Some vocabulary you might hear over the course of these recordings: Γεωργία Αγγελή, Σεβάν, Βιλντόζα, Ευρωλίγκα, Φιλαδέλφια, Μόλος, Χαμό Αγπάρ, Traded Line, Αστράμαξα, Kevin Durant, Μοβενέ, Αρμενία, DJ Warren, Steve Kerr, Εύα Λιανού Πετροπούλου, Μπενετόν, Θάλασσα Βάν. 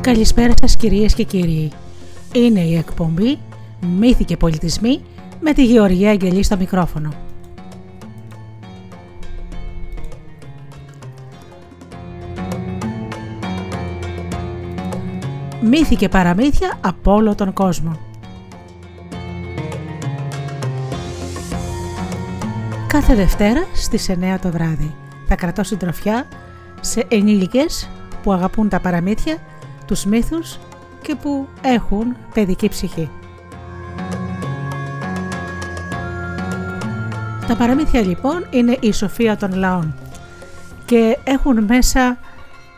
Καλησπέρα σας κυρίες και κύριοι. Είναι η εκπομπή Μύθοι και Πολιτισμοί με τη Γεωργία Αγγελή στο μικρόφωνο. Μύθοι και παραμύθια από όλο τον κόσμο. Κάθε Δευτέρα στις 9 το βράδυ θα κρατώ συντροφιά σε ενήλικες που αγαπούν τα παραμύθια, τους μύθους και που έχουν παιδική ψυχή. Τα παραμύθια λοιπόν είναι η σοφία των λαών και έχουν μέσα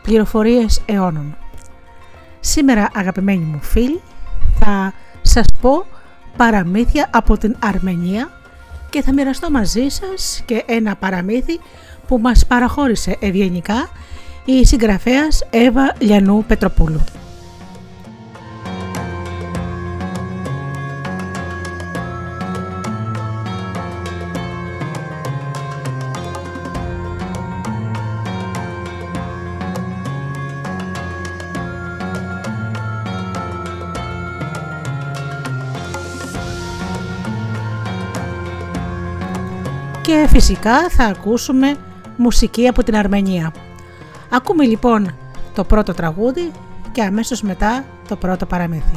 πληροφορίες αιώνων. Σήμερα, αγαπημένοι μου φίλοι, θα σας πω παραμύθια από την Αρμενία και θα μοιραστώ μαζί σας και ένα παραμύθι που μας παραχώρησε ευγενικά η συγγραφέας Εύα Λιανού Πετροπούλου. Και φυσικά θα ακούσουμε μουσική από την Αρμενία. Ακούμε λοιπόν το πρώτο τραγούδι και αμέσως μετά το πρώτο παραμύθι.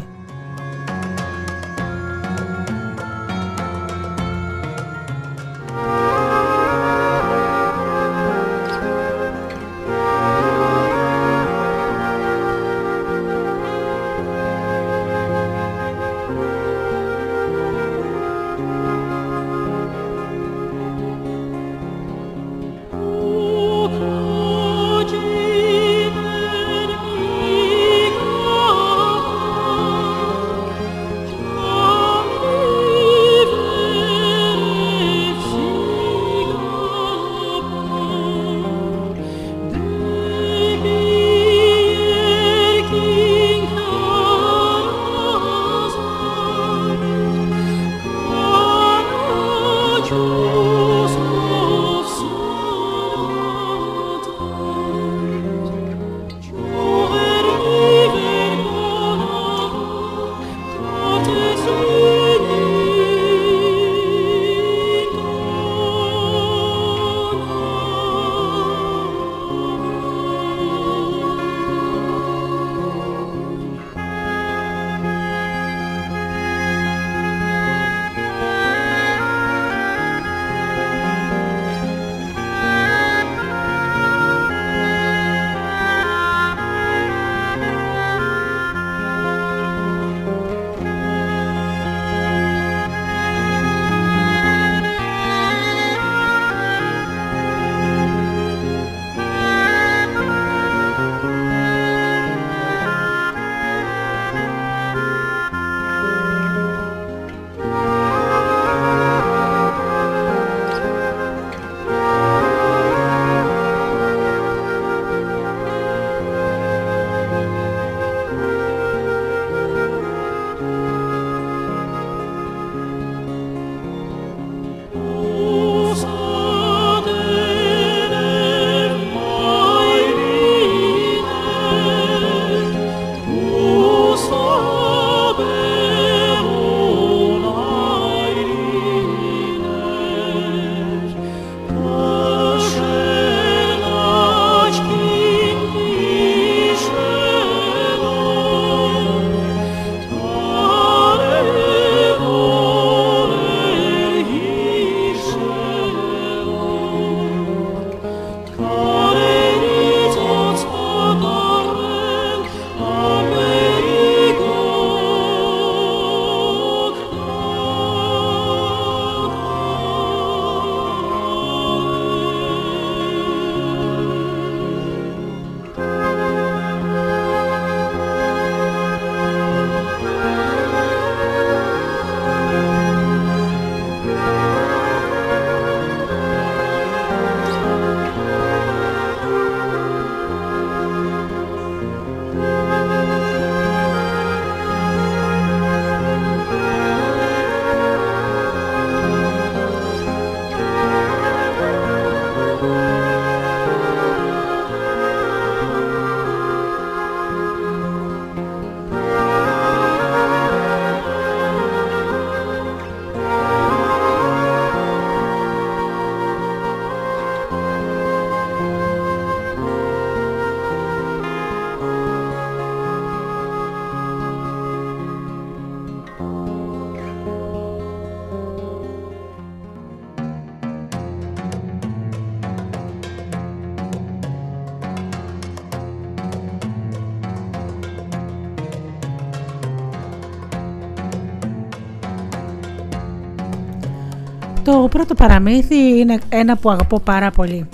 Το πρώτο παραμύθι είναι ένα που αγαπώ πάρα πολύ.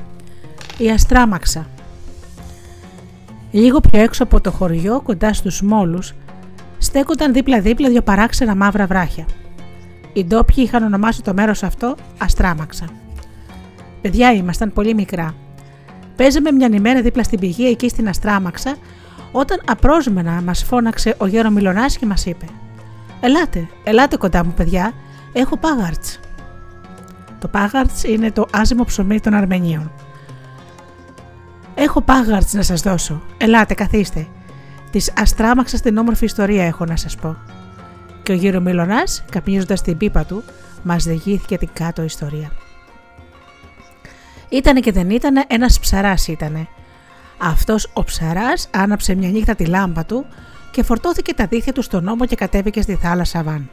Η Αστράμαξα. Λίγο πιο έξω από το χωριό, κοντά στους Μόλους, στέκονταν δίπλα-δίπλα δύο παράξενα μαύρα βράχια. Οι ντόπιοι είχαν ονομάσει το μέρος αυτό Αστράμαξα. Παιδιά ήμασταν πολύ μικρά. Παίζαμε μια ημέρα δίπλα στην πηγή εκεί στην Αστράμαξα, όταν απρόσμενα μας φώναξε ο γέρο Μιλωνάς και μας είπε: «Ελάτε, ελάτε κοντά μου παιδιά, έχω πάγαρτς». Το πάγαρτς είναι το άζυμο ψωμί των Αρμενίων. «Έχω πάγαρτς να σας δώσω, ελάτε καθίστε. Της Αστράμαξας την όμορφη ιστορία έχω να σας πω». Και ο γέρο Μιλωνάς, καπνίζοντας την πίπα του, μας διηγήθηκε την κάτω ιστορία. Ήτανε και δεν ήτανε, ένας ψαράς ήτανε. Αυτός ο ψαράς άναψε μια νύχτα τη λάμπα του και φορτώθηκε τα δίχτυα του στον ώμο και κατέβηκε στη θάλασσα Βάν.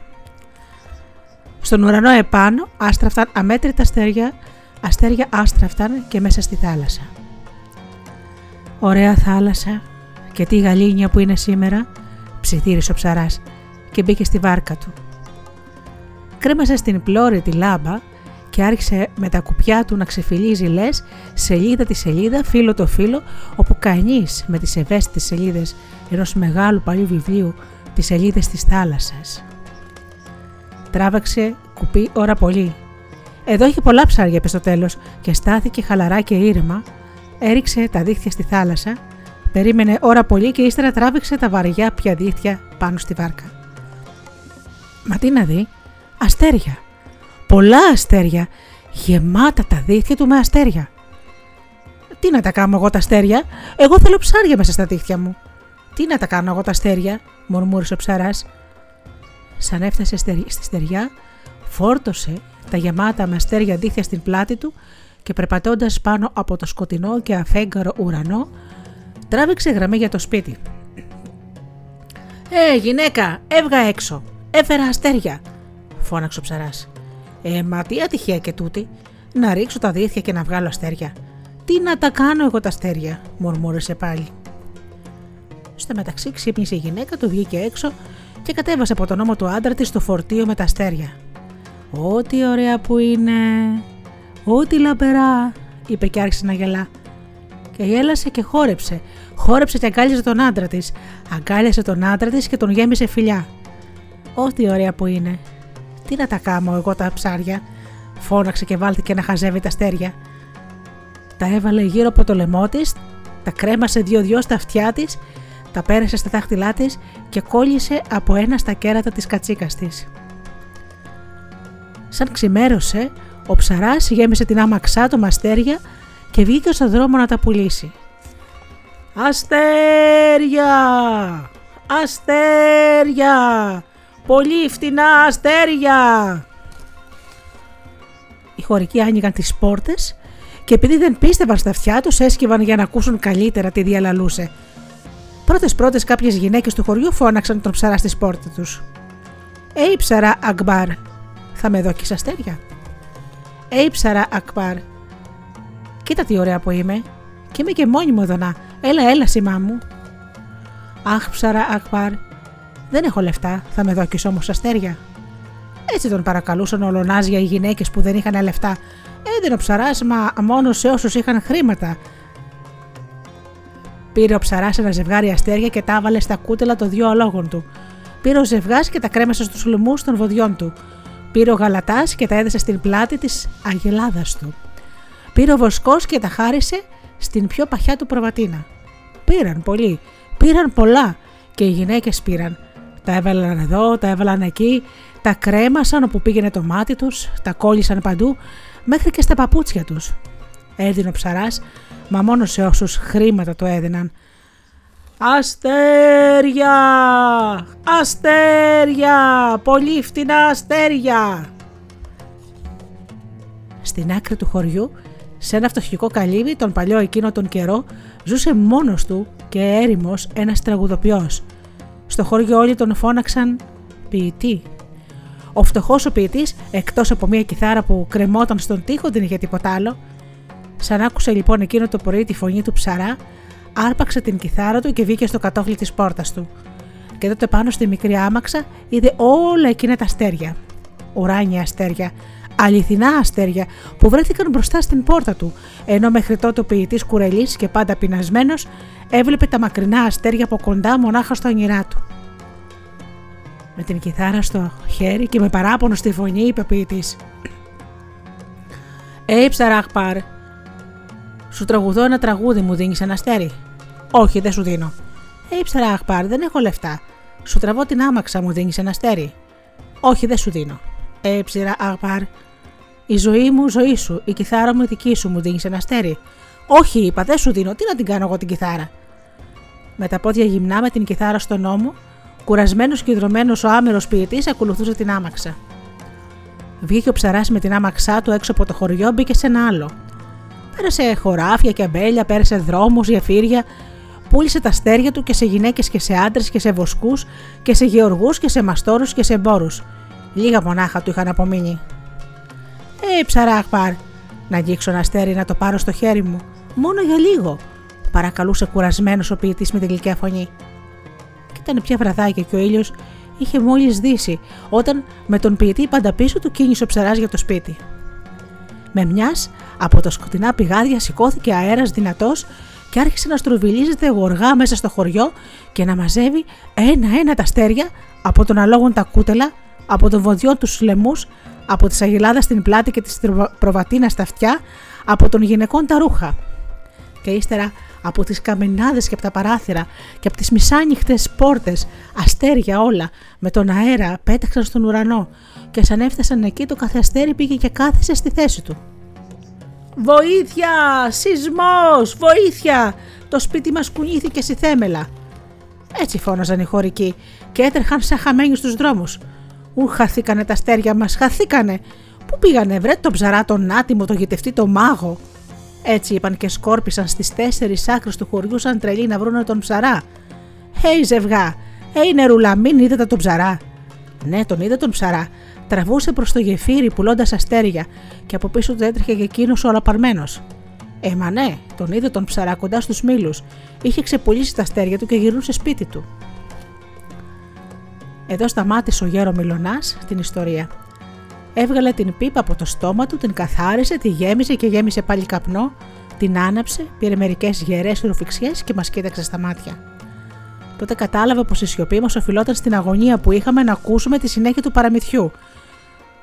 Στον ουρανό επάνω άστραφταν αμέτρητα αστέρια, αστέρια άστραφταν και μέσα στη θάλασσα. «Ωραία θάλασσα και τι γαλήνια που είναι σήμερα», ψιθύρισε ο ψαράς και μπήκε στη βάρκα του. Κρέμασε στην πλώρη τη λάμπα και άρχισε με τα κουπιά του να ξεφυλίζει λες σελίδα τη σελίδα, φύλλο το φύλλο, όπου κανείς με τις ευαίσθητες σελίδες ενός μεγάλου παλιού βιβλίου τις σελίδες της θάλασσας. Τράβαξε κουπί ώρα πολύ. Εδώ είχε πολλά ψάρια, πες στο τέλος, και στάθηκε χαλαρά και ήρεμα, έριξε τα δίχτυα στη θάλασσα, περίμενε ώρα πολύ και ύστερα τράβηξε τα βαριά πια δίχτυα πάνω στη βάρκα. Μα τι να δει, αστέρια! Πολλά αστέρια, γεμάτα τα δίχτυα του με αστέρια. «Τι να τα κάνω εγώ τα αστέρια, εγώ θέλω ψάρια μέσα στα δίχτυα μου». «Τι να τα κάνω εγώ τα αστέρια», μουρμούρισε ο ψαράς. Σαν έφτασε στη στεριά, φόρτωσε τα γεμάτα με αστέρια δίχτυα στην πλάτη του και περπατώντας πάνω από το σκοτεινό και αφέγγαρο ουρανό, τράβηξε γραμμή για το σπίτι. Γυναίκα, έβγα έξω, έφερα αστέρια», φώναξε ο ψαράς. Μα τι ατυχία και τούτη, να ρίξω τα δίχτυα και να βγάλω αστέρια. Τι να τα κάνω εγώ τα αστέρια», μουρμούρισε πάλι. Στο μεταξύ ξύπνησε η γυναίκα, του βγήκε έξω και κατέβασε από τον ώμο του άντρα της το φορτίο με τα αστέρια. «Ό,τι ωραία που είναι, ό,τι λαμπερά», είπε και άρχισε να γελά. Και γέλασε και χόρεψε, χόρεψε και αγκάλιασε τον άντρα της, αγκάλιασε τον άντρα της και τον γέμισε φιλιά. «Ό,τι ωραία που είναι. Τι να τα κάνω εγώ τα ψάρια», φώναξε και βάλθηκε να χαζεύει τα αστέρια. Τα έβαλε γύρω από το λαιμό της, τα κρέμασε δυο-δυο στα αυτιά της, τα πέρασε στα δάχτυλά της και κόλλησε από ένα στα κέρατα της κατσίκας της. Σαν ξημέρωσε, ο ψαράς γέμισε την άμαξά του με αστέρια και βγήκε στον δρόμο να τα πουλήσει. «Αστέρια! Αστέρια! Πολύ φτηνά αστέρια!» Οι χωρικοί άνοιγαν τις πόρτες και επειδή δεν πίστευαν στα αυτιά τους, έσκυβαν για να ακούσουν καλύτερα τι διαλαλούσε. Πρώτες κάποιες γυναίκες του χωριού φώναξαν τον ψαρά στις πόρτες τους. «Ει ψαρά Ακμπάρ, θα με δόκεις αστέρια? Ει ψαρά Ακμπάρ, κοίτα τι ωραία που είμαι, και είμαι και μόνη μου εδώ να, έλα έλα σημά μου». «Αχ ψαρά Ακμπάρ, δεν έχω λεφτά, θα με δόκεις όμως αστέρια?» Έτσι τον παρακαλούσαν ολονάζια οι γυναίκες που δεν είχαν λεφτά. Έδινε ο ψαράς, μα μόνο σε όσους είχαν χρήματα. Πήρε ο ψαράς ένα ζευγάρι αστέρια και τα έβαλε στα κούτελα των δύο αλόγων του. Πήρε ο ζευγάς και τα κρέμασε στους λουμούς των βοδιών του. Πήρε ο γαλατάς και τα έδεσε στην πλάτη της αγελάδας του. Πήρε ο βοσκός και τα χάρισε στην πιο παχιά του προβατίνα. Πήραν πολλοί, πήραν πολλά και οι γυναίκες πήραν. Τα έβαλαν εδώ, τα έβαλαν εκεί, τα κρέμασαν όπου πήγαινε το μάτι τους, τα κόλλησαν παντού, μέχρι και στα παπούτσια τους. Έδινε ο ψαράς, μα μόνο σε όσους χρήματα το έδιναν. «Αστέρια! Αστέρια! Πολύ φτηνά αστέρια!» Στην άκρη του χωριού, σε ένα φτωχικό καλύβι, τον παλιό εκείνο τον καιρό, ζούσε μόνος του και έρημος ένας τραγουδοποιός. Στο χωριό όλοι τον φώναξαν ποιητή. Ο φτωχός ο ποιητής, εκτός από μια κιθάρα που κρεμόταν στον τοίχο, δεν είχε τίποτα άλλο. Σαν άκουσε λοιπόν εκείνο το πρωί τη φωνή του ψαρά, άρπαξε την κιθάρα του και βγήκε στο κατόφλι της πόρτας του. Και τότε πάνω στη μικρή άμαξα είδε όλα εκείνα τα αστέρια. Ουράνια αστέρια, αληθινά αστέρια που βρέθηκαν μπροστά στην πόρτα του, ενώ μέχρι τότε ο ποιητής κουρελής και πάντα πεινασμένος έβλεπε τα μακρινά αστέρια από κοντά μονάχα στο όνειρά του. Με την κιθάρα στο χέρι και με παράπονο στη φωνή είπε ο ποιητής: «Ει ψαράχπαρ, σου τραγουδώ ένα τραγούδι, μου δίνεις ένα αστέρι?» «Όχι, δεν σου δίνω». «Ει ψαράχπαρ, δεν έχω λεφτά. Σου τραβώ την άμαξα, μου δίνεις ένα αστέρι?» «Όχι, δεν σου δίνω». «Ει ψαράχπαρ, η ζωή μου, ζωή σου, η κιθάρα μου, δική σου, μου δίνεις ένα αστέρι?» «Όχι», είπα, «δεν σου δίνω. Τι να την κάνω εγώ την κιθάρα?» Με τα πόδια γυμνά, με την κιθάρα στον ώμο, κουρασμένος και ιδρωμένος, ο άμερος ποιητής ακολουθούσε την άμαξα. Βγήκε ο ψαράς με την άμαξά του έξω από το χωριό, μπήκε σε ένα άλλο. Πέρασε χωράφια και αμπέλια, πέρασε δρόμους, γεφύρια, πούλησε τα αστέρια του και σε γυναίκες και σε άντρες και σε βοσκούς και σε γεωργούς και σε μαστόρους και σε εμπόρους. Λίγα μονάχα του είχαν απομείνει. «Ε, ψαράχπαρ, να αγγίξω ένα αστέρι, να το πάρω στο χέρι μου, μόνο για λίγο?» παρακαλούσε κουρασμένος ο ποιητής με την γλυκιά φωνή. Ήταν πια βραδάκια και ο ήλιος είχε μόλις δύσει, όταν με τον ποιητή πάντα πίσω του κίνησε ο ψαράς για το σπίτι. Με μιας από τα σκοτεινά πηγάδια σηκώθηκε αέρας δυνατός και άρχισε να στροβιλίζεται γοργά μέσα στο χωριό και να μαζεύει ένα-ένα τα αστέρια από τον αλόγων τα κούτελα, από τον βοδιό τους λαιμούς, από τη σαγιλάδα στην πλάτη και τη προβατίνα στα αυτιά, από των γυναικών τα ρούχα. Και ύστερα από τις καμενάδες και από τα παράθυρα και από τις μισάνυχτες πόρτες, αστέρια όλα με τον αέρα πέταξαν στον ουρανό και σαν έφτασαν εκεί το κάθε αστέρι πήγε και κάθισε στη θέση του. «Βοήθεια! Σεισμός! Βοήθεια! Το σπίτι μας κουνήθηκε στη θέμελα!» Έτσι φώναζαν οι χωρικοί και έτρεχαν σαν χαμένοι στους δρόμους. «Ου, χαθήκανε τα αστέρια μας, χαθήκανε! Πού πήγανε, βρε, τον ψαρά, τον άτιμο, τον γητευτή, τον μάγο?» Έτσι είπαν και σκόρπισαν στις 4 άκρες του χωριού σαν τρελοί να βρουν τον ψαρά. «Χέι ζευγά, hey, νερούλα, μην είδατε τον ψαρά?» Ναι, τον είδε τον ψαρά. Τραβούσε προς το γεφύρι πουλώντας αστέρια και από πίσω του έτρεχε και εκείνος ολαπαρμένος. Μα ναι, τον είδε τον ψαρά κοντά στους μήλους. Είχε ξεπουλήσει τα αστέρια του και γυρνούσε σπίτι του. Εδώ σταμάτησε ο γέρο Μιλωνάς την ιστορία. Έβγαλε την πίπα από το στόμα του, την καθάρισε, τη γέμισε και γέμισε πάλι καπνό, την άναψε, πήρε μερικές γερές ρουφιξιές και μας κοίταξε στα μάτια. Τότε κατάλαβα πως η σιωπή μας οφειλόταν στην αγωνία που είχαμε να ακούσουμε τη συνέχεια του παραμυθιού.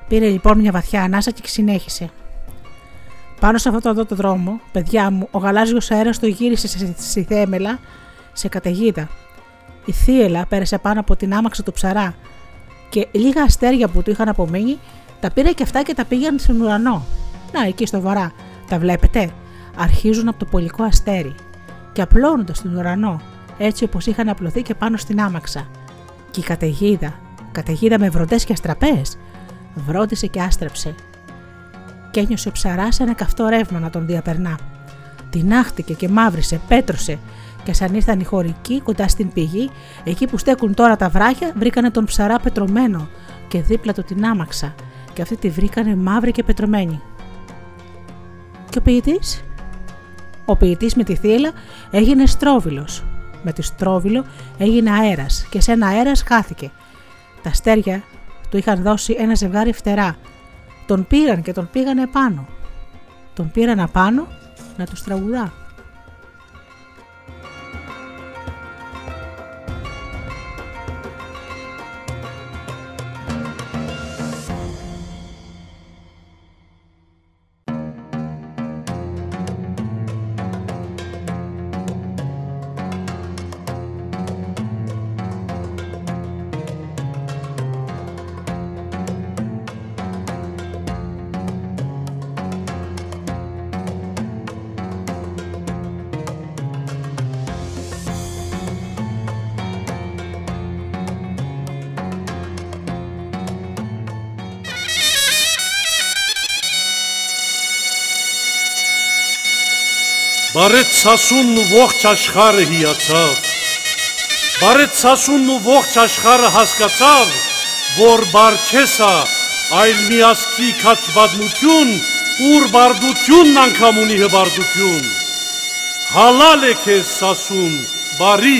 Πήρε λοιπόν μια βαθιά ανάσα και συνέχισε. «Πάνω σε αυτόν εδώ το δρόμο, παιδιά μου, ο γαλάζιος αέρας το γύρισε στη θέμελα, σε καταιγίδα. Η θύελα πέρασε πάνω από την άμαξα του ψαρά και λίγα αστέρια που του είχαν απομείνει. Τα πήρα και αυτά και τα πήγαν στον ουρανό. Να, εκεί στο βορρά. Τα βλέπετε. Αρχίζουν από το πολικό αστέρι. Και απλώνονται στον ουρανό, έτσι όπως είχαν απλωθεί και πάνω στην άμαξα. Και η καταιγίδα, καταιγίδα με βροντές και αστραπές, βρόντισε και άστρεψε. Και ένιωσε ο ψαράς ένα καυτό ρεύμα να τον διαπερνά. Τινάχτηκε και μαύρισε, πέτρωσε. Και σαν ήρθαν οι χωρικοί κοντά στην πηγή, εκεί που στέκουν τώρα τα βράχια, βρήκανε τον ψαρά πετρωμένο και δίπλα του την άμαξα. Και αυτή τη βρήκανε μαύρη και πετρωμένη. Και ο ποιητής? Ο ποιητής με τη θύελα έγινε στρόβιλος. Με τη στρόβιλο έγινε αέρας και σε ένα αέρας χάθηκε. Τα αστέρια του είχαν δώσει ένα ζευγάρι φτερά. Τον πήραν και τον πήγανε πάνω. Τον πήραν απάνω να τους τραγουδά. Բարետ սասունն ու ողջ աշխարհը հիացավ, բարետ սասունն ու ողջ աշխարհը հասկացավ, որ բարքեսա այլ մի աստի քաչվածություն, ուր բարդությունն անգամ ունի հբարդություն, հալալ է քեզ սասուն, բարի,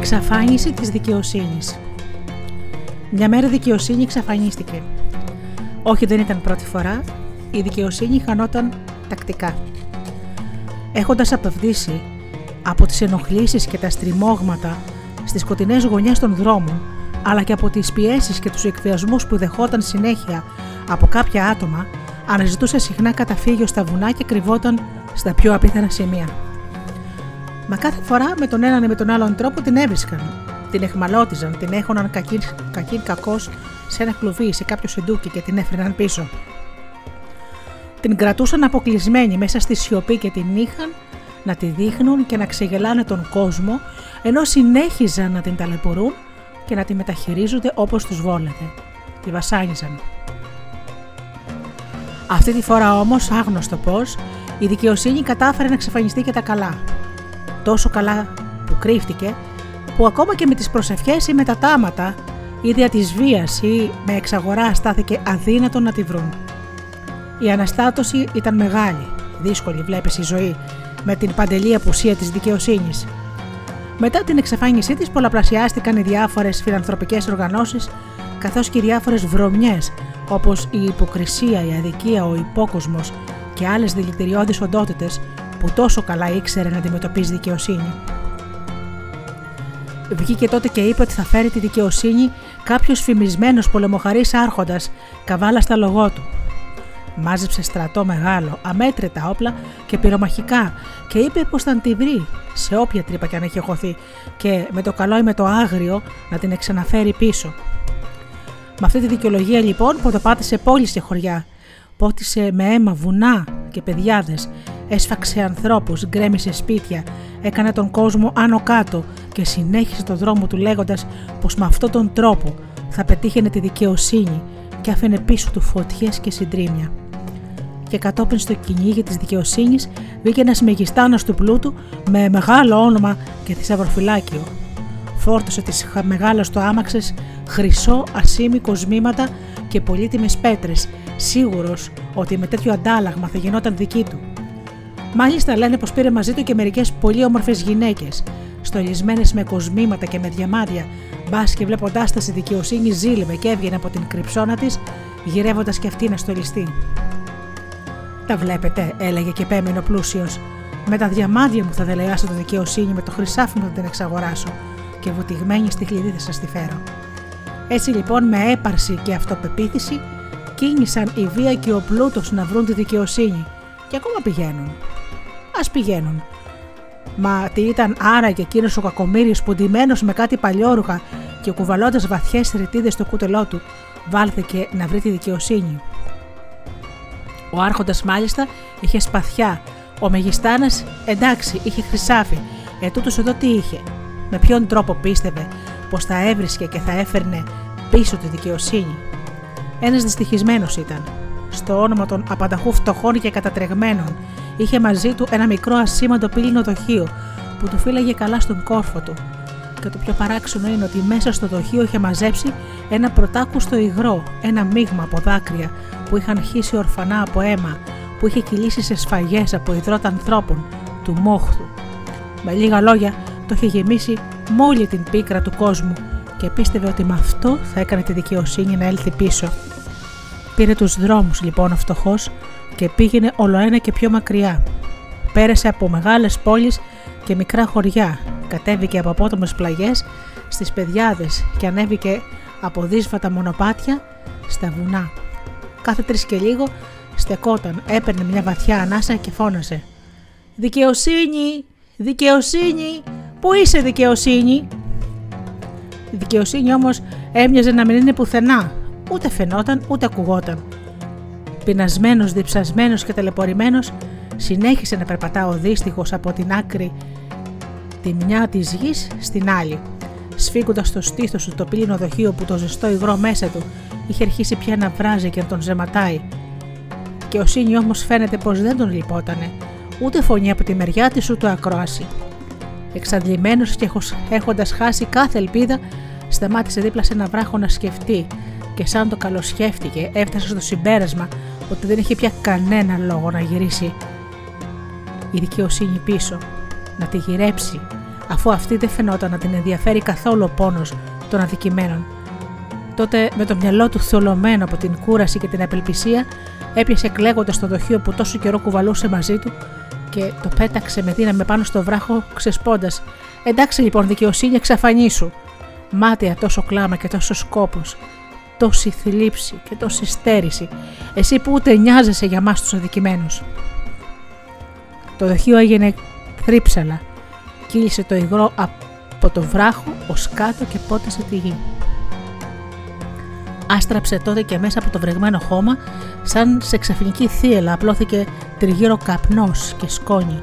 Εξαφάνιση της δικαιοσύνης. Μια μέρα η δικαιοσύνη εξαφανίστηκε. Όχι, δεν ήταν πρώτη φορά, η δικαιοσύνη χανόταν τακτικά. Έχοντας απευδίσει από τις ενοχλήσεις και τα στριμώγματα στις σκοτεινές γωνιές των δρόμων, αλλά και από τις πιέσεις και τους εκβιασμούς που δεχόταν συνέχεια από κάποια άτομα, αναζητούσε συχνά καταφύγιο στα βουνά και κρυβόταν στα πιο απίθανα σημεία. Μα κάθε φορά με τον έναν ή με τον άλλον τρόπο την έβρισκαν, την εχμαλώτιζαν, την έχωναν κακήν-κακώς σε ένα κλουβί ή σε κάποιο σεντούκι και την έφερναν πίσω. Την κρατούσαν αποκλεισμένη μέσα στη σιωπή και την είχαν να τη δείχνουν και να ξεγελάνε τον κόσμο, ενώ συνέχιζαν να την ταλαιπωρούν και να τη μεταχειρίζονται όπως τους βόλευε. Τη βασάνιζαν. Αυτή τη φορά όμως, άγνωστο πώς, η δικαιοσύνη κατάφερε να εξαφανιστεί και τα καλά. Τόσο καλά που κρύφτηκε, που ακόμα και με τις προσευχές ή με τα τάματα ή δια της βίας ή με εξαγορά στάθηκε αδύνατο να τη βρουν. Η αναστάτωση ήταν μεγάλη, δύσκολη βλέπεις η ζωή, με την παντελή απουσία της δικαιοσύνης. Μετά την εξαφάνισή της πολλαπλασιάστηκαν οι διάφορες φιλανθρωπικές οργανώσεις, καθώς και οι διάφορες βρωμιές, όπως η υποκρισία, η αδικία, ο υπόκοσμος και άλλες δηλητηριώδεις οντότητες, που τόσο καλά ήξερε να αντιμετωπίζει δικαιοσύνη. Βγήκε τότε και είπε ότι θα φέρει τη δικαιοσύνη κάποιος φημισμένος πολεμοχαρής άρχοντας, καβάλα στα λογό του. Μάζεψε στρατό μεγάλο, αμέτρητα όπλα και πυρομαχικά και είπε πως θα τη βρει σε όποια τρύπα κι αν έχει χωθεί και με το καλό ή με το άγριο να την εξαναφέρει πίσω. Με αυτή τη δικαιολογία λοιπόν ποδοπάτησε πόλεις και χωριά, πότισε με αίμα βουνά και παιδιάδες, έσφαξε ανθρώπους, γκρέμισε σπίτια, έκανε τον κόσμο άνω κάτω και συνέχισε τον δρόμο του λέγοντας πως με αυτόν τον τρόπο θα πετύχαινε τη δικαιοσύνη και άφηνε πίσω του φωτιές και συντρίμια. Και κατόπιν στο κυνήγι της δικαιοσύνης βγήκε ένας μεγιστάνος του πλούτου με μεγάλο όνομα και θησαυροφυλάκιο. Φόρτωσε τις μεγάλες του άμαξες χρυσό ασήμικο σμήματα και πολύτιμες πέτρες, σίγουρος ότι με τέτοιο αντάλλαγμα θα γινόταν δική του. Μάλιστα λένε πως πήρε μαζί του και μερικές πολύ όμορφες γυναίκες, στολισμένες με κοσμήματα και με διαμάντια, μπας και βλέποντάς τα στη δικαιοσύνη ζήλευε και έβγαινε από την κρυψώνα της, γυρεύοντας και αυτή να στολιστεί. «Τα βλέπετε», έλεγε και επέμεινε ο πλούσιος, «με τα διαμάντια μου θα δελεάσω τη δικαιοσύνη, με το χρυσάφι μου θα την εξαγοράσω και βουτυγμένη στη χλειδί θα σας τη φέρω». Έτσι λοιπόν με έπαρση και αυτοπεποίθηση κίνησαν η βία και ο πλούτος να βρουν τη δικαιοσύνη. Και ακόμα πηγαίνουν. Ας πηγαίνουν. Μα τι ήταν άραγε εκείνος ο κακομοίρης που ντυμένος με κάτι παλιόρουχα και κουβαλώντας βαθιές ρητίδες στο κούτελό του, βάλθηκε να βρει τη δικαιοσύνη. Ο άρχοντας μάλιστα είχε σπαθιά. Ο μεγιστάνας εντάξει είχε χρυσάφι. Ετούτος εδώ τι είχε. Με ποιον τρόπο πίστευε πως θα έβρισκε και θα έφερνε πίσω τη δικαιοσύνη. Ένας δυστυχισμένος ήταν. Στο όνομα των απανταχού φτωχών και κατατρεγμένων, είχε μαζί του ένα μικρό ασήμαντο πύλινο δοχείο που του φύλαγε καλά στον κόρφο του. Και το πιο παράξενο είναι ότι μέσα στο δοχείο είχε μαζέψει ένα πρωτάκουστο υγρό, ένα μείγμα από δάκρυα που είχαν χύσει ορφανά από αίμα, που είχε κυλήσει σε σφαγές από ιδρώτα ανθρώπων, του μόχθου. Με λίγα λόγια, το είχε γεμίσει με όλη την πίκρα του κόσμου και πίστευε ότι με αυτό θα έκανε τη δικαιοσύνη να έλθει πίσω. Πήρε τους δρόμους λοιπόν ο φτωχός και πήγαινε ολοένα και πιο μακριά. Πέρασε από μεγάλες πόλεις και μικρά χωριά, κατέβηκε από απότομες πλαγιές στις πεδιάδες και ανέβηκε από δύσβατα μονοπάτια στα βουνά. Κάθε τρεις και λίγο στεκόταν, έπαιρνε μια βαθιά ανάσα και φώνασε «Δικαιοσύνη! Δικαιοσύνη! Πού είσαι δικαιοσύνη?» Η δικαιοσύνη όμως έμοιαζε να μην είναι πουθενά. Ούτε φαινόταν, ούτε ακουγόταν. Πεινασμένος, διψασμένος και ταλαιπωρημένος, συνέχισε να περπατά ο δύστιχος από την άκρη τη μια της γης στην άλλη. Σφίγγοντας το στήθος του το πύλινο δοχείο που το ζεστό υγρό μέσα του είχε αρχίσει πια να βράζει και να τον ζεματάει. Και ο Σίνι όμως φαίνεται πως δεν τον λυπότανε, ούτε φωνή από τη μεριά της ούτε ακρόαση. Εξαντλημένος και έχοντας χάσει κάθε ελπίδα, σταμάτησε δίπλα σε ένα βράχο να σκεφτεί. Και σαν το καλοσκέφτηκε, έφτασε στο συμπέρασμα ότι δεν είχε πια κανένα λόγο να γυρίσει η δικαιοσύνη πίσω, να τη γυρέψει αφού αυτή δεν φαινόταν να την ενδιαφέρει καθόλου ο πόνος των αδικημένων. Τότε, με το μυαλό του θολωμένο από την κούραση και την απελπισία, έπιασε κλαίγοντας το δοχείο που τόσο καιρό κουβαλούσε μαζί του και το πέταξε με δύναμη πάνω στο βράχο, ξεσπώντας: «Εντάξει λοιπόν, δικαιοσύνη, εξαφανίσου!» Μάταια τόσο κλάμα και τόσο σκόπος, τόση θλίψη και τόση στέρηση, εσύ που ούτε νοιάζεσαι για μας τους αδικημένους. Το δοχείο έγινε θρύψαλα, κύλησε το υγρό από το βράχο ως κάτω και πότασε τη γη. Άστραψε τότε και μέσα από το βρεγμένο χώμα, σαν σε ξαφνική θύελα, απλώθηκε τριγύρω καπνός και σκόνη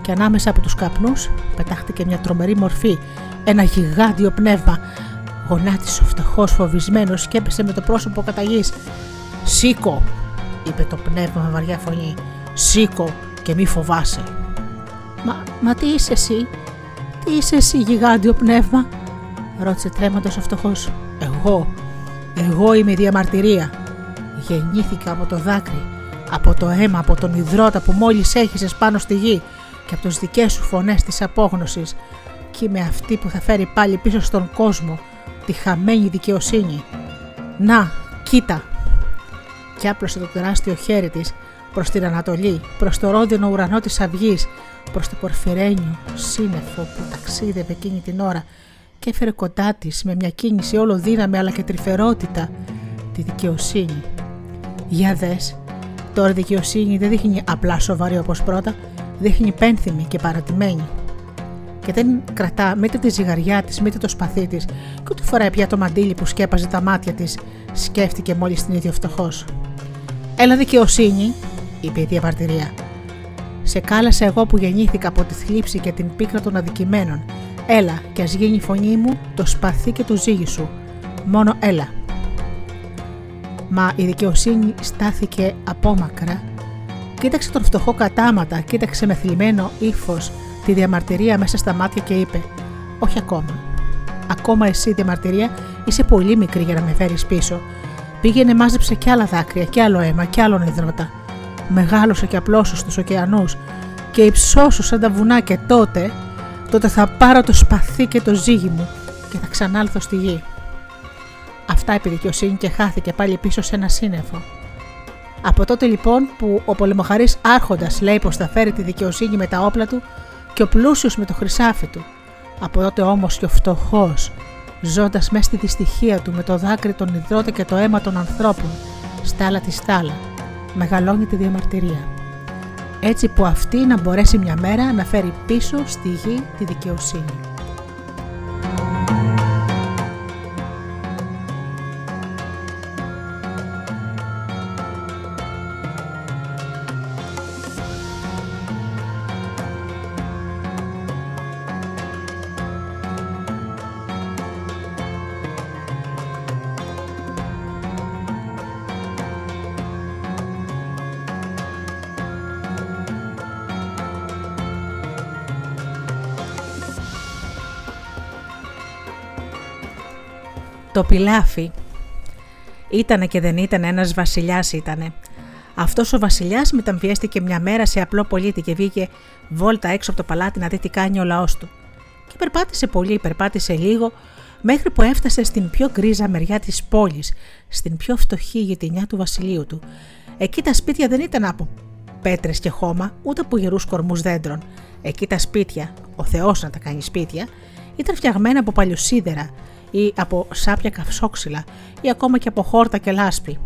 και ανάμεσα από τους καπνούς πετάχτηκε μια τρομερή μορφή, ένα γιγάντιο πνεύμα. Γονάτισε ο φτωχός φοβισμένος και έπεσε με το πρόσωπο κατά γης. «Σήκω», είπε το πνεύμα με βαριά φωνή, «σήκω και μη φοβάσαι». Μα τι είσαι εσύ, γιγάντιο πνεύμα», ρώτησε τρέμοντας ο φτωχός. «Εγώ είμαι η διαμαρτυρία. Γεννήθηκα από το δάκρυ, από το αίμα, από τον ιδρώτα που μόλις έχισες πάνω στη γη και από τις δικές σου φωνές της απόγνωσης. Κι είμαι αυτή που θα φέρει πάλι πίσω στον κόσμο τη χαμένη δικαιοσύνη. Να, κοίτα!» Και άπλωσε το τεράστιο χέρι της προς την Ανατολή, προς το ρόδινο ουρανό της αυγής, προς το πορφυρένιο σύννεφο που ταξίδευε εκείνη την ώρα και έφερε κοντά της με μια κίνηση όλο δύναμη αλλά και τρυφερότητα τη δικαιοσύνη. «Για δες, τώρα η δικαιοσύνη δεν δείχνει απλά σοβαρή όπως πρώτα, δείχνει πένθυμη και παρατημένη. Και δεν κρατά μήτε τη ζυγαριά της, μήτε το σπαθί της, και ούτε φοράει πια το μαντίλι που σκέπαζε τα μάτια της», σκέφτηκε μόλις την ίδια ο φτωχός. «Έλα δικαιοσύνη», είπε η διαμαρτυρία. «Σε κάλεσα εγώ που γεννήθηκα από τη θλίψη και την πίκρα των αδικημένων. Έλα και ας γίνει η φωνή μου, το σπαθί και το ζύγι σου. Μόνο έλα». Μα η δικαιοσύνη στάθηκε απόμακρα. Κοίταξε τον φτωχό κατάματα, κοίταξε με θλιμμένο ύφος τη διαμαρτυρία μέσα στα μάτια και είπε: «Όχι ακόμα. Ακόμα εσύ, διαμαρτυρία, είσαι πολύ μικρή για να με φέρεις πίσω. Πήγαινε, μάζεψε κι άλλα δάκρυα, κι άλλο αίμα, κι άλλον ιδρώτα. Μεγάλωσε και απλώσου στους ωκεανούς και υψώσου σαν τα βουνά και τότε θα πάρω το σπαθί και το ζύγι μου και θα ξανάλθω στη γη». Αυτά είπε η δικαιοσύνη και χάθηκε πάλι πίσω σε ένα σύννεφο. Από τότε λοιπόν που ο πολεμοχαρής άρχοντας λέει πως θα φέρει τη δικαιοσύνη με τα όπλα του και ο πλούσιος με το χρυσάφι του, από τότε όμως και ο φτωχός, ζώντας μέσα στη δυστυχία του με το δάκρυ των ιδρώτα και το αίμα των ανθρώπων, στάλα τη στάλα, μεγαλώνει τη διαμαρτυρία. Έτσι που αυτή να μπορέσει μια μέρα να φέρει πίσω στη γη τη δικαιοσύνη. Το πιλάφι. Ήτανε και δεν ήτανε, ένας βασιλιάς ήτανε. Αυτός ο βασιλιάς μεταμφιέστηκε μια μέρα σε απλό πολίτη και βγήκε βόλτα έξω από το παλάτι να δει τι κάνει ο λαός του. Και περπάτησε πολύ, περπάτησε λίγο, μέχρι που έφτασε στην πιο γκρίζα μεριά της πόλης, στην πιο φτωχή γειτονιά του βασιλείου του. Εκεί τα σπίτια δεν ήταν από πέτρες και χώμα, ούτε από γερούς κορμούς δέντρων. Εκεί τα σπίτια, ο Θεός να τα κάνει σπίτια, ήταν φτιαγμένα από παλιοσίδερα ή από σάπια καυσόξυλα ή ακόμα και από χόρτα και λάσπη.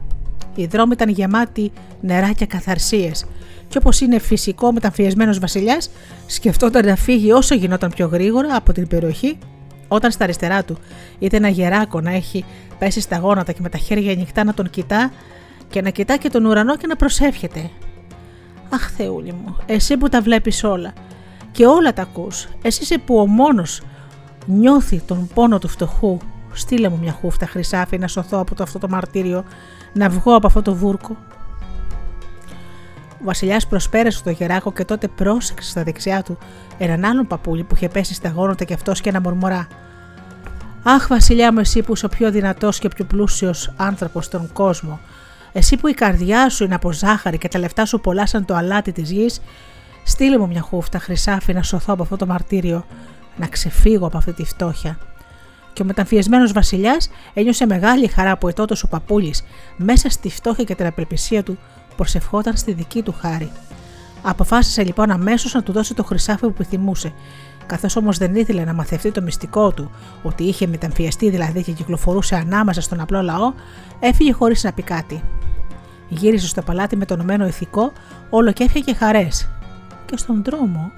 Οι δρόμοι ήταν γεμάτοι νερά και καθαρσίες και όπως είναι φυσικό ο μεταμφιεσμένος βασιλιάς σκεφτόταν να φύγει όσο γινόταν πιο γρήγορα από την περιοχή όταν στα αριστερά του είδε ένα γεράκο να έχει πέσει στα γόνατα και με τα χέρια ανοιχτά να τον κοιτά και να κοιτά και τον ουρανό και να προσεύχεται. «Αχ Θεούλη μου, εσύ που τα βλέπεις όλα και όλα τα ακούς, εσύ είσαι που ο μόνος νιώθει τον πόνο του φτωχού. Στείλε μου μια χούφτα χρυσάφι να σωθώ από αυτό το μαρτύριο, να βγω από αυτό το βούρκο». Ο βασιλιάς προσπέρασε το γεράκο και τότε πρόσεξε στα δεξιά του έναν άλλον παππούλι που είχε πέσει στα γόνατα κι αυτός και ένα μορμωρά: «Αχ βασιλιά μου, εσύ που είσαι ο πιο δυνατός και ο πιο πλούσιος άνθρωπος στον κόσμο, εσύ που η καρδιά σου είναι από ζάχαρη και τα λεφτά σου πολλά σαν το αλάτι της γης, στείλε μου μια χούφτα χρυσάφι να σωθώ από αυτό το μαρτύριο, να ξεφύγω από αυτή τη φτώχεια. Και ο μεταμφιεσμένος βασιλιάς ένιωσε μεγάλη χαρά που ετότος ο παππούλης, μέσα στη φτώχεια και την απελπισία του, προσευχόταν στη δική του χάρη. Αποφάσισε λοιπόν αμέσως να του δώσει το χρυσάφι που επιθυμούσε. Καθώς όμως δεν ήθελε να μαθευτεί το μυστικό του, ότι είχε μεταμφιεστεί δηλαδή και κυκλοφορούσε ανάμεσα στον απλό λαό, έφυγε χωρίς να πει κάτι. Γύρισε στο παλάτι με το ενωμένο ηθικό, όλο και έφυγε χαρές. Και στον δρόμο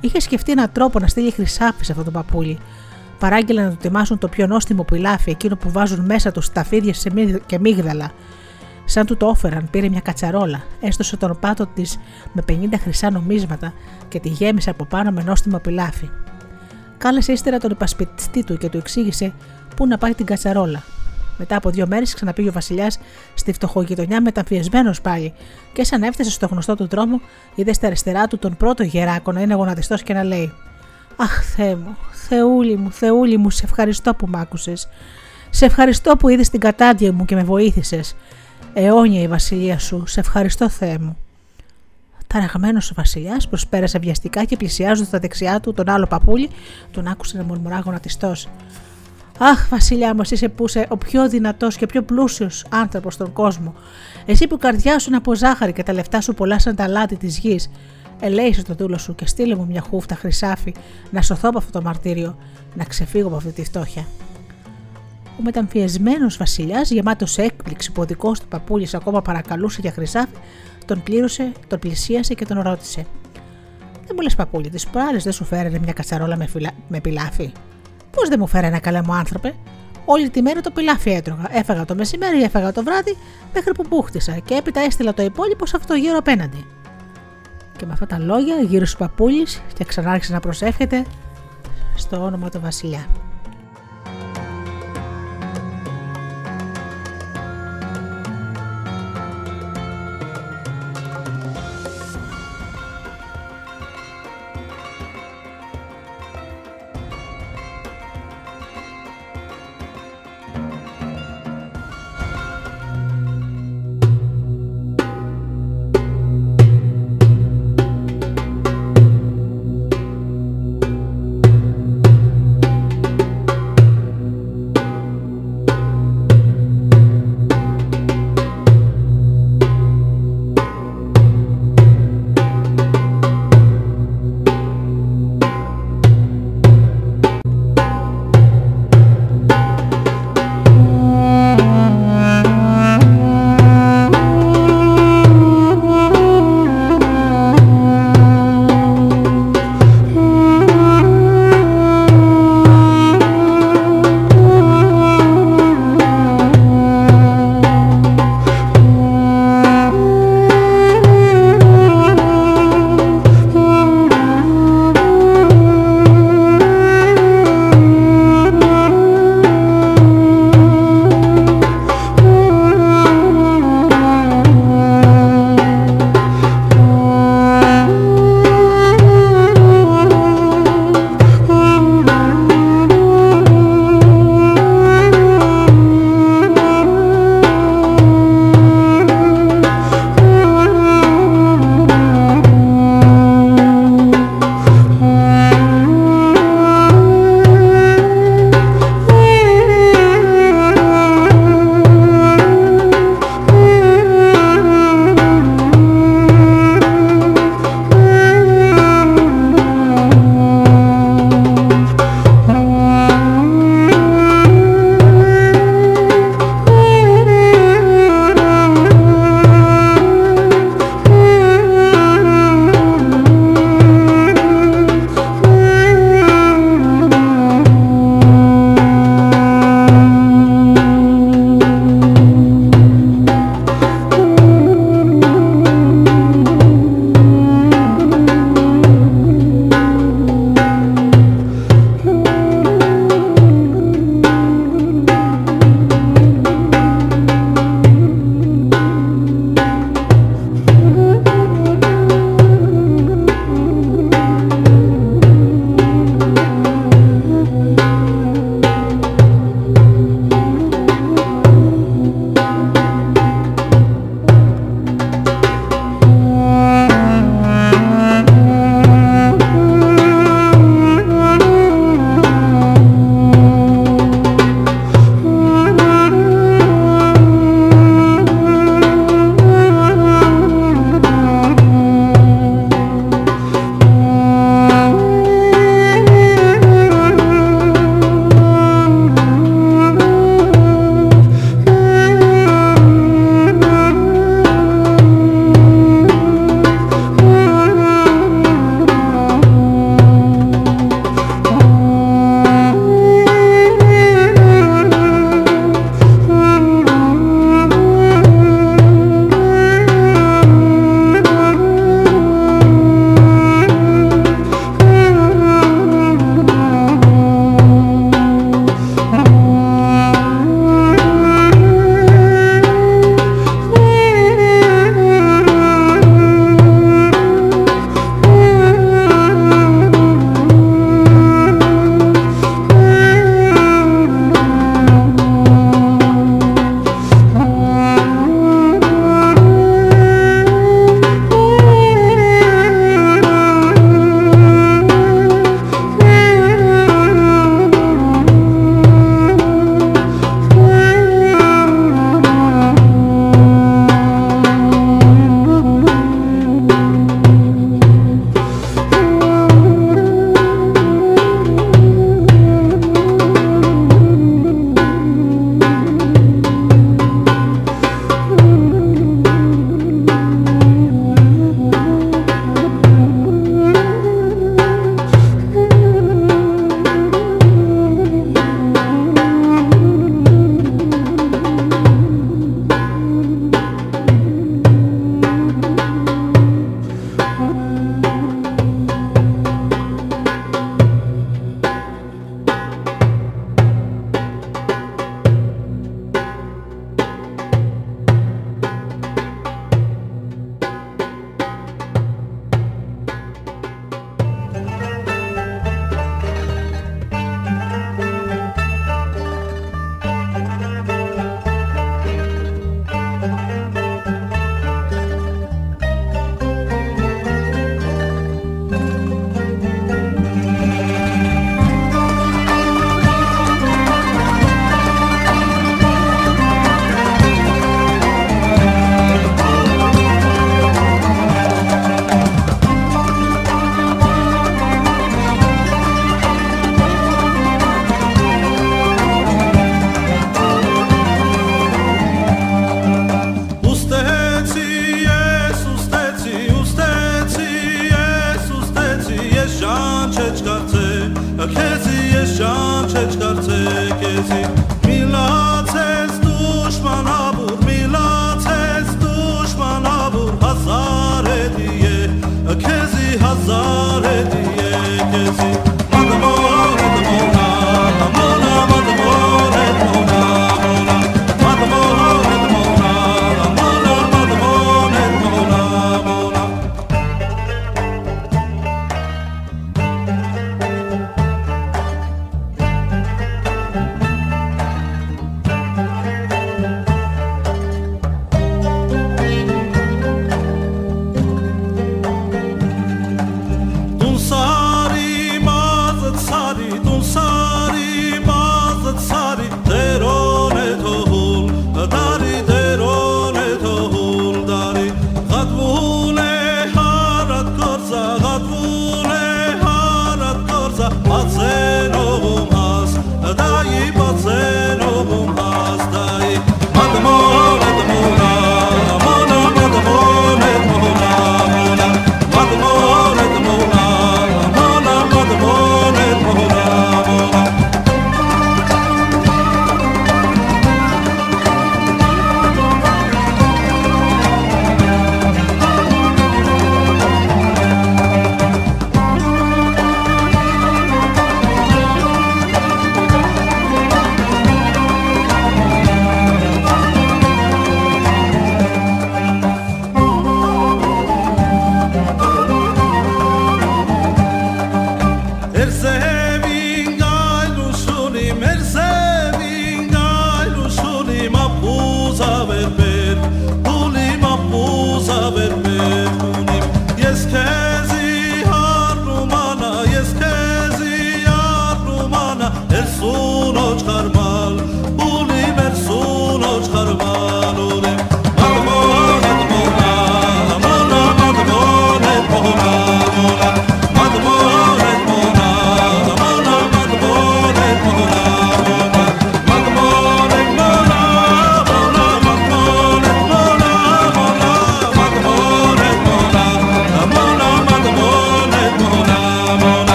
είχε σκεφτεί έναν τρόπο να στείλει χρυσάφι σε αυτό το παππούλι. Παράγγειλε να του ετοιμάσουν το πιο νόστιμο πιλάφι, εκείνο που βάζουν μέσα του σταφίδια και μίγδαλα. Σαν του το όφεραν, πήρε μια κατσαρόλα, έστωσε τον πάτο της με 50 χρυσά νομίσματα και τη γέμισε από πάνω με νόστιμο πιλάφι. Κάλεσε ύστερα τον υπασπιστή του και του εξήγησε πού να πάει την κατσαρόλα. Μετά από 2 μέρες ξαναπήγε ο βασιλιάς στη φτωχογειτονιά, μεταμφιεσμένος πάλι, και σαν έφτασε στο γνωστό του δρόμο, είδε στα αριστερά του τον πρώτο γεράκο να είναι γονατιστός και να λέει: «Αχ, Θεέ μου, Θεούλη μου, Θεούλη μου, σε ευχαριστώ που μ' άκουσες. Σε ευχαριστώ που είδες την κατάντια μου και με βοήθησες. Αιώνια η βασιλεία σου, σε ευχαριστώ, Θεέ μου». Ταραγμένος ο βασιλιάς προσπέρασε βιαστικά και πλησιάζοντας τα δεξιά του τον άλλο παππούλι, τον άκουσε να μουρμουρά γονατιστός: «Αχ, βασιλιά μου, εσύ που είσαι ο πιο δυνατός και πιο πλούσιος άνθρωπος στον κόσμο, εσύ που καρδιά σου είναι από ζάχαρη και τα λεφτά σου πολλά σαν τα λάδι της γης, ελέησε το δούλο σου και στείλε μου μια χούφτα χρυσάφι να σωθώ από αυτό το μαρτύριο, να ξεφύγω από αυτή τη φτώχεια». Ο μεταμφιεσμένος βασιλιάς, γεμάτος έκπληξη που ο δικός του παππούλης ακόμα παρακαλούσε για χρυσάφι, τον πλησίασε και τον ρώτησε: «Δεν μου λες, παππούλη, τις προάλλες δεν σου φέρανε μια κατσαρόλα με πιλάφι?» «Πώς δεν μου φέρανε, καλέ μου άνθρωπε? Όλη τη μέρα το πιλάφι έτρωγα. Έφαγα το μεσημέρι, έφαγα το βράδυ, μέχρι που μπούχτησα, και έπειτα έστειλα το υπόλοιπο σε αυτό γύρω απέναντι». Και με αυτά τα λόγια γύρισε ο παππούλης και ξανά άρχισε να προσεύχεται στο όνομα του βασιλιά.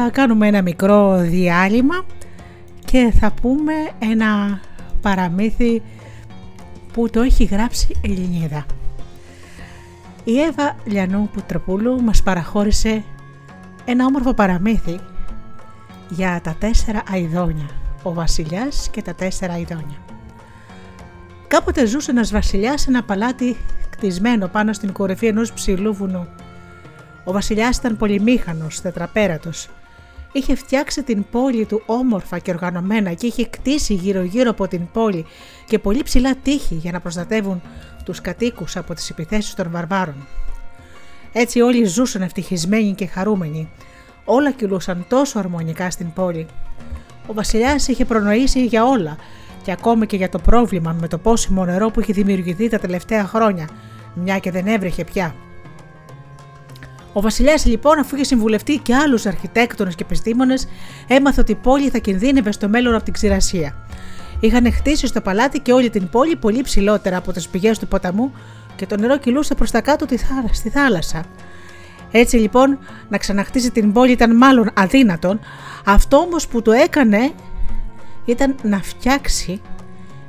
Θα κάνουμε ένα μικρό διάλειμμα και θα πούμε ένα παραμύθι που το έχει γράψει Ελληνίδα. Η Εύα Λιανού Πετροπούλου μας παραχώρησε ένα όμορφο παραμύθι για τα 4 αηδόνια, ο βασιλιάς και τα 4 αηδόνια. Κάποτε ζούσε ένας βασιλιάς σε ένα παλάτι κτισμένο πάνω στην κορυφή ενός ψηλού βουνού. Ο βασιλιάς ήταν πολυμήχανος, τετραπέρατος. Είχε φτιάξει την πόλη του όμορφα και οργανωμένα και είχε κτίσει γύρω-γύρω από την πόλη και πολύ ψηλά τείχη για να προστατεύουν τους κατοίκους από τις επιθέσεις των βαρβάρων. Έτσι όλοι ζούσαν ευτυχισμένοι και χαρούμενοι. Όλα κυλούσαν τόσο αρμονικά στην πόλη. Ο βασιλιάς είχε προνοήσει για όλα και ακόμη και για το πρόβλημα με το πόσιμο νερό που είχε δημιουργηθεί τα τελευταία χρόνια, μια και δεν έβρεχε πια. Ο βασιλιάς λοιπόν, αφού είχε συμβουλευτεί και άλλους αρχιτέκτονες και επιστήμονες, έμαθε ότι η πόλη θα κινδύνευε στο μέλλον από την ξηρασία. Είχαν χτίσει στο παλάτι και όλη την πόλη πολύ ψηλότερα από τις πηγές του ποταμού και το νερό κυλούσε προς τα κάτω στη θάλασσα. Έτσι λοιπόν, να ξαναχτίσει την πόλη ήταν μάλλον αδύνατον. Αυτό όμως που το έκανε ήταν να φτιάξει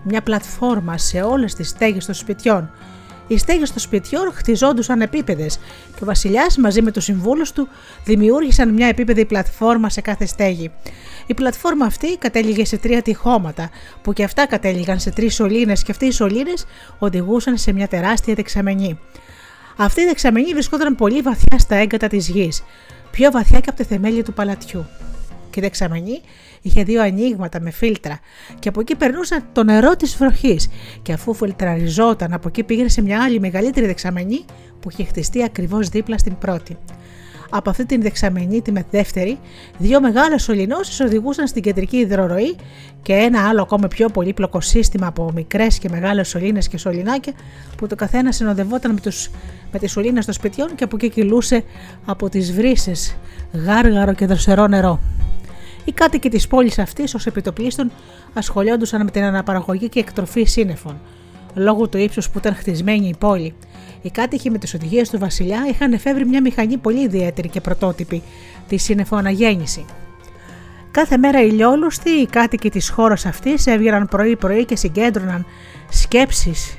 μια πλατφόρμα σε όλες τις στέγες των σπιτιών. Οι στέγες των σπιτιών χτιζόντουσαν επίπεδες και ο βασιλιάς μαζί με τους συμβούλους του δημιούργησαν μια επίπεδη πλατφόρμα σε κάθε στέγη. Η πλατφόρμα αυτή κατέληγε σε 3 τυχώματα που και αυτά κατέληγαν σε 3 σωλήνες και αυτοί οι σωλήνες οδηγούσαν σε μια τεράστια δεξαμενή. Αυτή η δεξαμενή βρισκόταν πολύ βαθιά στα έγκατα της γης, πιο βαθιά και από τα θεμέλια του παλατιού. Και η δεξαμενή είχε 2 ανοίγματα με φίλτρα και από εκεί περνούσαν το νερό της βροχής και αφού φιλτραριζόταν από εκεί πήγαινε σε μια άλλη μεγαλύτερη δεξαμενή που είχε χτιστεί ακριβώς δίπλα στην πρώτη. Από αυτή την δεξαμενή, τη μετδεύτερη, δύο μεγάλες σωληνώσεις οδηγούσαν στην κεντρική υδροροή και ένα άλλο ακόμα πιο πολύπλοκο σύστημα από μικρές και μεγάλες σωλήνες και σωληνάκια, που το καθένα συνοδευόταν με τις σωλήνες των σπιτιών και που εκεί κυλούσε από τις βρύσες γάργαρο και δροσερό νερό. Οι κάτοικοι της πόλης αυτής, ως επιτοπλίστων, ασχολιόντουσαν με την αναπαραγωγή και εκτροφή σύννεφων, λόγω του ύψους που ήταν χτισμένη η πόλη. Οι κάτοικοι με τις οδηγίες του βασιλιά είχαν εφεύρει μια μηχανή πολύ ιδιαίτερη και πρωτότυπη, τη σύννεφοαναγέννηση. Κάθε μέρα ηλιόλουστοι, οι κάτοικοι της χώρας αυτής έβγαιναν πρωί-πρωί και συγκέντρωναν σκέψεις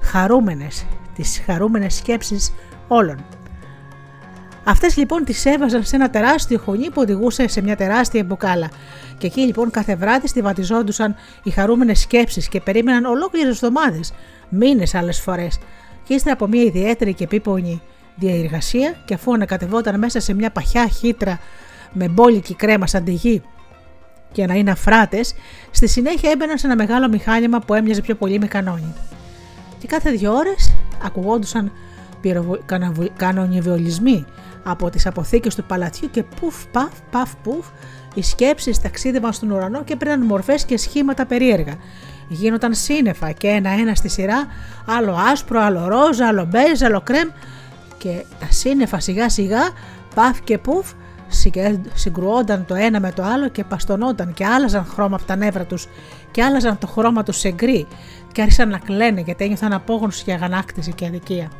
χαρούμενες, τις χαρούμενες σκέψεις όλων. Αυτές λοιπόν τις έβαζαν σε ένα τεράστιο χωνί που οδηγούσε σε μια τεράστια μπουκάλα. Και εκεί λοιπόν κάθε βράδυ στιβατιζόντουσαν οι χαρούμενες σκέψεις και περίμεναν ολόκληρες εβδομάδες, μήνες άλλες φορές. Και ύστερα από μια ιδιαίτερη και επίπονη διαργασία, και αφού ανακατευόταν μέσα σε μια παχιά χύτρα με μπόλικη κρέμα σαν τη γη και να είναι αφράτες, στη συνέχεια έμπαιναν σε ένα μεγάλο μηχάνημα που έμοιαζε πιο πολύ με κανόνι. Και κάθε 2 ώρες ακουγόντουσαν κανονιβολισμοί από τις αποθήκες του παλατιού και πουφ, παφ, παφ, πουφ, οι σκέψεις ταξίδευαν στον ουρανό και έπαιρναν μορφές και σχήματα περίεργα. Γίνονταν σύννεφα και ένα-ένα στη σειρά, άλλο άσπρο, άλλο ροζ, άλλο μπέζ, άλλο κρέμ, και τα σύννεφα σιγά-σιγά, παφ και πουφ, συγκρουόταν το ένα με το άλλο και παστονόταν και άλλαζαν χρώμα από τα νεύρα τους και άλλαζαν το χρώμα τους σε γκρι και άρχισαν να κλαίνε γιατί ένιωθαν απόγνωση και αγανάκτηση και αδικία.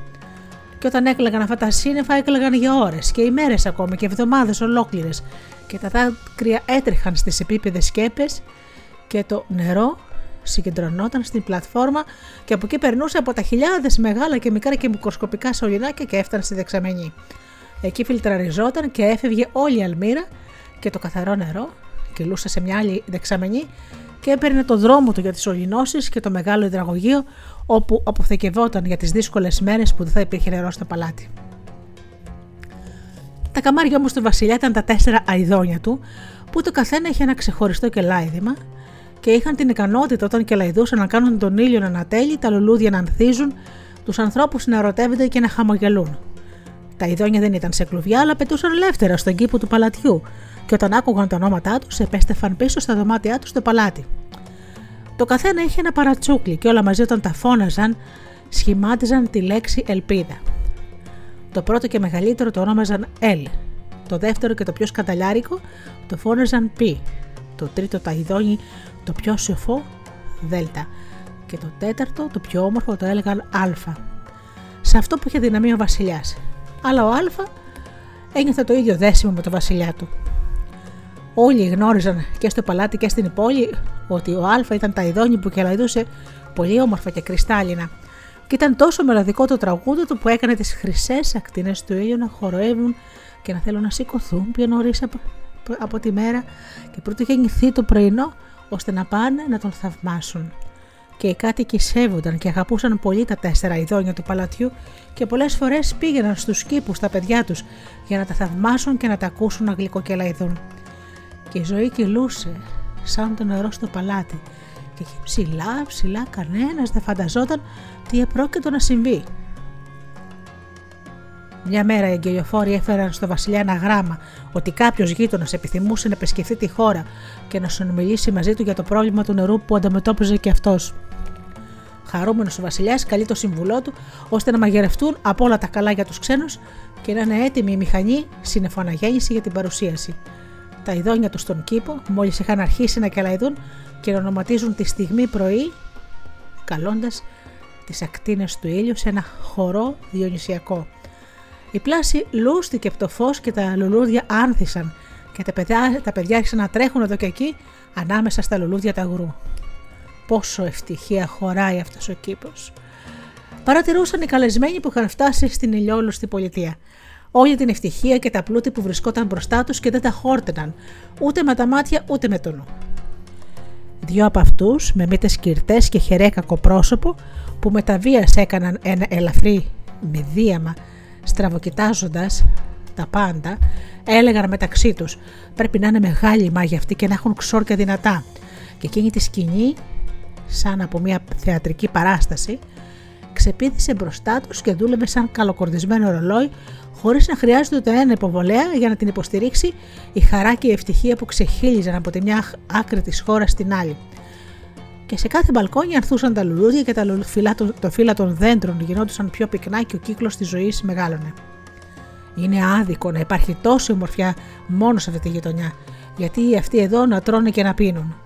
Και όταν έκλαιγαν αυτά τα σύννεφα, έκλαιγαν για ώρες και ημέρες ακόμη και εβδομάδες ολόκληρες, και τα δάκρυα έτρεχαν στις επίπεδες σκέπες και το νερό συγκεντρωνόταν στην πλατφόρμα και από εκεί περνούσε από τα χιλιάδες μεγάλα και μικρά και μικροσκοπικά σωληνάκια και έφτανε στη δεξαμενή. Εκεί φιλτραριζόταν και έφευγε όλη η αλμύρα και το καθαρό νερό κυλούσε σε μια άλλη δεξαμενή και έπαιρνε το δρόμο του για τις σωληνώσεις και το μεγάλο υδραγωγείο, όπου αποθηκευόταν για τις δύσκολες μέρες που δεν θα υπήρχε νερό στο παλάτι. Τα καμάρια όμως του βασιλιά ήταν τα 4 αηδόνια του, που το καθένα είχε ένα ξεχωριστό κελάιδημα και είχαν την ικανότητα όταν κελαϊδούσαν να κάνουν τον ήλιο να ανατέλει, τα λουλούδια να ανθίζουν, τους ανθρώπους να ερωτεύονται και να χαμογελούν. Τα αηδόνια δεν ήταν σε κλουβιά, αλλά πετούσαν ελεύθερα στον κήπο του παλατιού, και όταν άκουγαν τα ονόματά τους, επέστρεφαν πίσω στα δωμάτια τους στο παλάτι. Το καθένα είχε ένα παρατσούκλι και όλα μαζί όταν τα φώναζαν, σχημάτιζαν τη λέξη ελπίδα. Το πρώτο και μεγαλύτερο το ονόμαζαν Ελ. Το δεύτερο και το πιο σκαταλιάρικο το φώναζαν Πι. Το τρίτο ταϊδόνι το πιο σοφό Δέλτα. Και το τέταρτο το πιο όμορφο το έλεγαν Α. Σε αυτό που είχε δυναμία ο βασιλιάς. Αλλά ο Α ένιωθε το ίδιο δέσιμο με τον βασιλιά του. Όλοι γνώριζαν και στο παλάτι και στην πόλη ότι ο Α ήταν ταϊδόνι που κελαϊδούσε πολύ όμορφα και κρυστάλλινα. Και ήταν τόσο μελωδικό το τραγούδι του που έκανε τις χρυσές ακτίνες του ήλιου να χορεύουν και να θέλουν να σηκωθούν πιο νωρίς από τη μέρα και πρώτο γεννηθεί το πρωινό, ώστε να πάνε να τον θαυμάσουν. Και οι κάτοικοι σέβονταν και αγαπούσαν πολύ τα 4 αηδόνια του παλατιού και πολλές φορές πήγαιναν στους κήπους τα παιδιά τους για να τα θαυμάσουν και να τα ακούσουν να γλυκοκελαϊδούν. Και η ζωή κυλούσε σαν το νερό στο παλάτι. Και εκεί ψηλά κανένας δεν φανταζόταν τι επρόκειτο να συμβεί. Μια μέρα οι αγγελιοφόροι έφεραν στο βασιλιά ένα γράμμα ότι κάποιος γείτονας επιθυμούσε να επισκεφθεί τη χώρα και να συνομιλήσει μαζί του για το πρόβλημα του νερού που αντιμετώπιζε και αυτός. Χαρούμενος ο βασιλιάς καλεί το σύμβουλό του ώστε να μαγειρευτούν από όλα τα καλά για τους ξένους και να είναι έτοιμη η μηχανή σύννεφοαναγέννηση για την παρουσίαση. Τα ειδόνια του στον κήπο μόλις είχαν αρχίσει να κελαϊδούν και να ονοματίζουν τη στιγμή πρωί, καλώντας τις ακτίνες του ήλιου σε ένα χορό διονυσιακό. Η πλάση λούστηκε από το φως και τα λουλούδια άνθησαν και τα παιδιά άρχισαν να τρέχουν εδώ και εκεί ανάμεσα στα λουλούδια τα γρού. Πόσο ευτυχία χωράει αυτός ο κήπος. Παρατηρούσαν οι καλεσμένοι που είχαν φτάσει στην ηλιόλουστη πολιτεία. Όλη την ευτυχία και τα πλούτη που βρισκόταν μπροστά τους και δεν τα χόρτεναν, ούτε με τα μάτια ούτε με το νου. 2 από αυτούς, με μύτες κυρτές και χερέκακο πρόσωπο, που με τα βίας έκαναν ένα ελαφρύ μηδίαμα, στραβοκοιτάζοντας τα πάντα, έλεγαν μεταξύ τους: «Πρέπει να είναι μεγάλοι οι μάγοι αυτοί και να έχουν ξόρκια δυνατά». Και εκείνη τη σκηνή, σαν από μια θεατρική παράσταση, ξεπήδησε μπροστά τους και δούλευε σαν καλοκορδισμένο ρολόι, χωρίς να χρειάζεται ούτε ένα υποβολέα για να την υποστηρίξει η χαρά και η ευτυχία που ξεχύλιζαν από τη μια άκρη της χώρας στην άλλη. Και σε κάθε μπαλκόνι ανθούσαν τα λουλούδια και τα φύλλα των δέντρων γινόντουσαν πιο πυκνά και ο κύκλος της ζωής μεγάλωνε. Είναι άδικο να υπάρχει τόση ομορφιά μόνο σε αυτή τη γειτονιά, γιατί αυτοί εδώ να τρώνε και να πίνουν,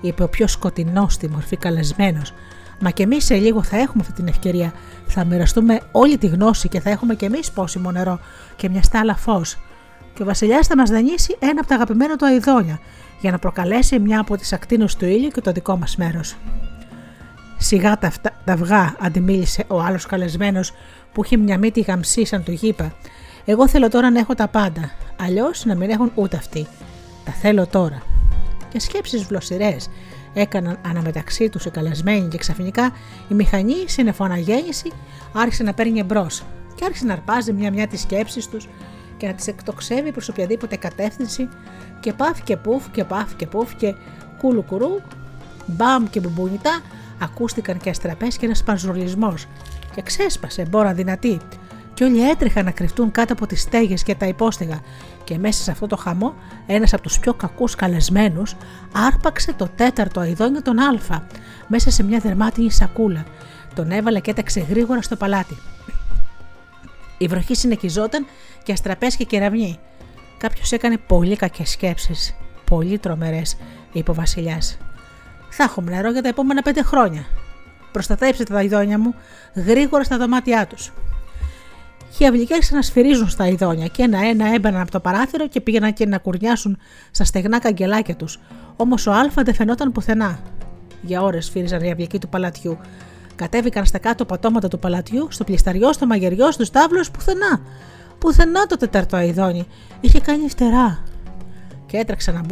είπε ο πιο σκοτεινός στη μορφή καλεσμένος. Μα και εμείς σε λίγο θα έχουμε αυτή την ευκαιρία. Θα μοιραστούμε όλη τη γνώση και θα έχουμε και εμείς πόσιμο νερό και μια στάλα φως. Και ο βασιλιάς θα μας δανείσει ένα από τα αγαπημένα του αηδόνια για να προκαλέσει μια από τις ακτίνες του ήλιου και το δικό μας μέρος. Σιγά τα αυγά, αντιμίλησε ο άλλος καλεσμένος που είχε μια μύτη γαμψή σαν του γήπα. Εγώ θέλω τώρα να έχω τα πάντα. Αλλιώς να μην έχουν ούτε αυτοί. Τα θέλω τώρα. Και σκέψεις βλοσιρές έκαναν αναμεταξύ τους οι καλεσμένοι και ξαφνικά η μηχανή συνεφωναγέννηση άρχισε να παίρνει εμπρός και άρχισε να αρπάζει μια-μια τις σκέψεις τους και να τις εκτοξεύει προς οποιαδήποτε κατεύθυνση και παφ και πουφ και παφ και πουφ και κουλουκουρού, μπαμ και μπουμπουνιτά ακούστηκαν και αστραπές και ένας πανζουρλισμός και ξέσπασε μπόρα δυνατή και όλοι έτρεχαν να κρυφτούν κάτω από τις στέγες και τα υπόστεγα και μέσα σε αυτό το χαμό ένας από τους πιο κακούς καλεσμένους άρπαξε το τέταρτο αηδόνιο τον Α μέσα σε μια δερμάτινη σακούλα. Τον έβαλε και έταξε γρήγορα στο παλάτι. Η βροχή συνεχιζόταν και αστραπές και κεραυνοί. Κάποιος έκανε πολύ κακές σκέψεις, πολύ τρομερές, είπε ο βασιλιάς. Θα έχουμε νερό για τα επόμενα 5 χρόνια. Προστατέψτε τα αηδόνια μου γρήγορα στα δωμάτια τους. Και οι αυλικές ξανασφυρίζουν στα αηδόνια και ένα-ένα έμπαιναν από το παράθυρο και πήγαιναν και να κουρνιάσουν στα στεγνά καγκελάκια τους. Όμως ο Α δεν φαινόταν πουθενά. Για ώρες σφύριζαν οι αυλικοί του παλατιού. Κατέβηκαν στα κάτω πατώματα του παλατιού, στο πλησταριό, στο μαγειριό, στους τάβλους, πουθενά. Πουθενά το τέταρτο αηδόνι. Είχε κάνει φτερά. Και έτρεξαν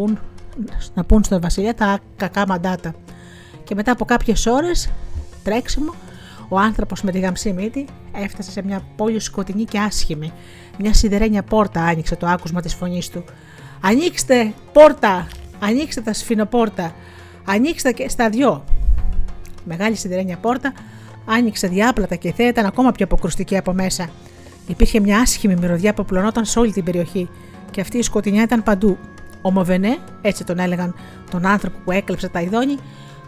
να πούν στον βασιλιά τα κακά μαντάτα. Και μετά από κάποιες ώρες τρέξιμο, ο άνθρωπος με τη γαμψή μύτη έφτασε σε μια πόλη σκοτεινή και άσχημη. Μια σιδερένια πόρτα άνοιξε το άκουσμα της φωνής του. «Ανοίξτε πόρτα! Ανοίξτε τα σφινοπόρτα! Ανοίξτε και στα δυο!» Μεγάλη σιδερένια πόρτα άνοιξε διάπλατα και η θέα ήταν ακόμα πιο αποκρουστική από μέσα. Υπήρχε μια άσχημη μυρωδιά που πλωνόταν σε όλη την περιοχή και αυτή η σκοτεινιά ήταν παντού. Ο Μοβενέ, έτσι τον έλεγαν τον άνθρωπο που έκλεψε τα αηδόνι,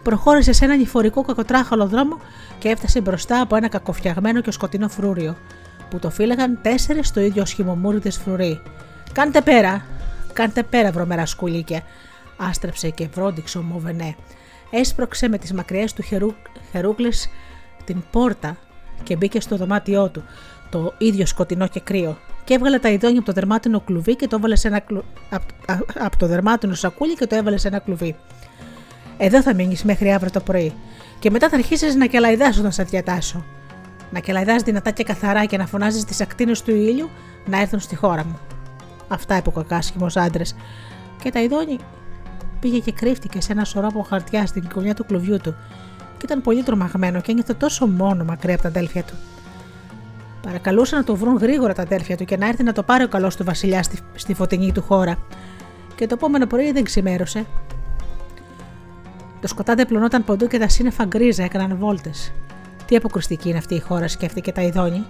προχώρησε σε έναν υφορικό κακοτράχαλο δρόμο και έφτασε μπροστά από ένα κακοφτιαγμένο και σκοτεινό φρούριο, που το φύλαγαν 4 στο ίδιο σχημομούριδες φρουρί. «Κάντε πέρα, κάντε πέρα, βρωμερά σκουλίκια», άστρεψε και βρόντιξε ο Μοβενέ. Έσπρωξε με τις μακριές του χερούκλες την πόρτα και μπήκε στο δωμάτιό του, το ίδιο σκοτεινό και κρύο, και έβγαλε τα αηδόνια από το δερμάτινο κλουβί και το έβαλε σε ένα από το δερμάτινο σακούλι και το έβαλε σε ένα κλουβί. «Εδώ θα μείνεις μέχρι αύριο το πρωί και μετά θα αρχίσεις να κελαϊδάς όταν σε διατάσω. Να κελαϊδάς δυνατά και καθαρά και να φωνάζεις τις ακτίνες του ήλιου να έρθουν στη χώρα μου». Αυτά είπε ο κακάσχημος άντρας. Και τα αηδόνι πήγε και κρύφτηκε σε ένα σωρό από χαρτιά στην γωνιά του κλουβιού του και ήταν πολύ τρομαγμένο και ένιωθε τόσο μόνο μακριά από τα αδέλφια του. Παρακαλούσε να το βρουν γρήγορα τα αδέλφια του και να έρθει να το πάρει ο καλός του βασιλιά στη φωτεινή του χώρα. Και το επόμενο πρωί δεν ξημέρωσε. Το σκοτάδι πλωνόταν ποντού και τα σύννεφα γκρίζα έκαναν βόλτες. Τι αποκρουστική είναι αυτή η χώρα, σκέφτηκε τα αηδόνι.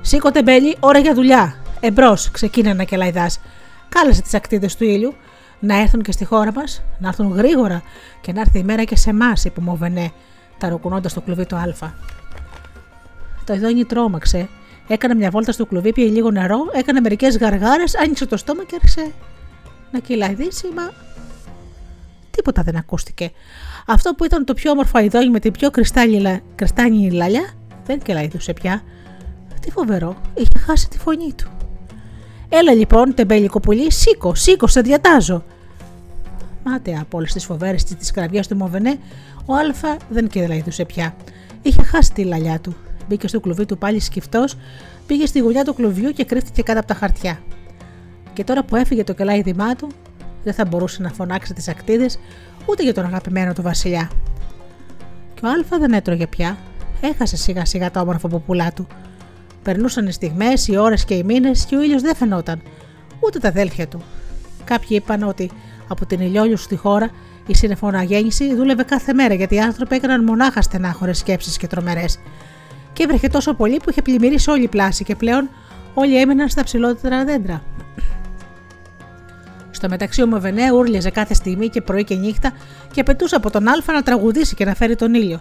«Σήκω τεμπέλη, ώρα για δουλειά! Εμπρός», ξεκίνανε να κελαϊδάς. «Κάλεσε τις ακτίδες του ήλιου να έρθουν και στη χώρα μας, να έρθουν γρήγορα και να έρθει η μέρα και σε εμάς», είπε ο Μοβενέ, ταροκουνώντας το κλουβί το Α. Το αηδόνι τρόμαξε, έκανε μια βόλτα στο κλουβί, πήρε λίγο νερό, έκανε μερικές γαργάρες, άνοιξε το στόμα και άρχισε να κελαϊδίσει, μα τίποτα δεν ακούστηκε. Αυτό που ήταν το πιο όμορφο αηδόνι με την πιο κρυστάλλινη λαλιά δεν κελαϊδούσε πια. Τι φοβερό, είχε χάσει τη φωνή του. «Έλα λοιπόν, τεμπέλικο πουλί, σήκω, σε διατάζω». Μάταια από όλες τις φοβέρες της κραυγιάς του Μοβενέ, ο Α δεν κελαϊδούσε πια. Είχε χάσει τη λαλιά του. Μπήκε στο κλουβί του πάλι σκυφτός, πήγε στη γωνιά του κλουβιού και κρύφτηκε κάτω από τα χαρτιά. Και τώρα που έφυγε το κελάιδημά του, δεν θα μπορούσε να φωνάξει τις ακτίδες ούτε για τον αγαπημένο του βασιλιά. Και ο Α δεν έτρωγε πια. Έχασε σιγά σιγά τα όμορφα ποπουλά του. Περνούσαν οι στιγμές, οι ώρες και οι μήνες και ο ήλιος δεν φαινόταν, ούτε τα αδέλφια του. Κάποιοι είπαν ότι από την ηλιόλουστη χώρα η συνεφωναγέννηση δούλευε κάθε μέρα γιατί οι άνθρωποι έκαναν μονάχα στενάχωρες σκέψεις και τρομερές. και βρέχε τόσο πολύ που είχε πλημμυρίσει όλη η πλάση και πλέον όλοι έμειναν στα ψηλότερα δέντρα. Στο μεταξύ ο Μεβενέ ούρλιαζε κάθε στιγμή και πρωί και νύχτα και πετούσε από τον Αλφα να τραγουδήσει και να φέρει τον ήλιο.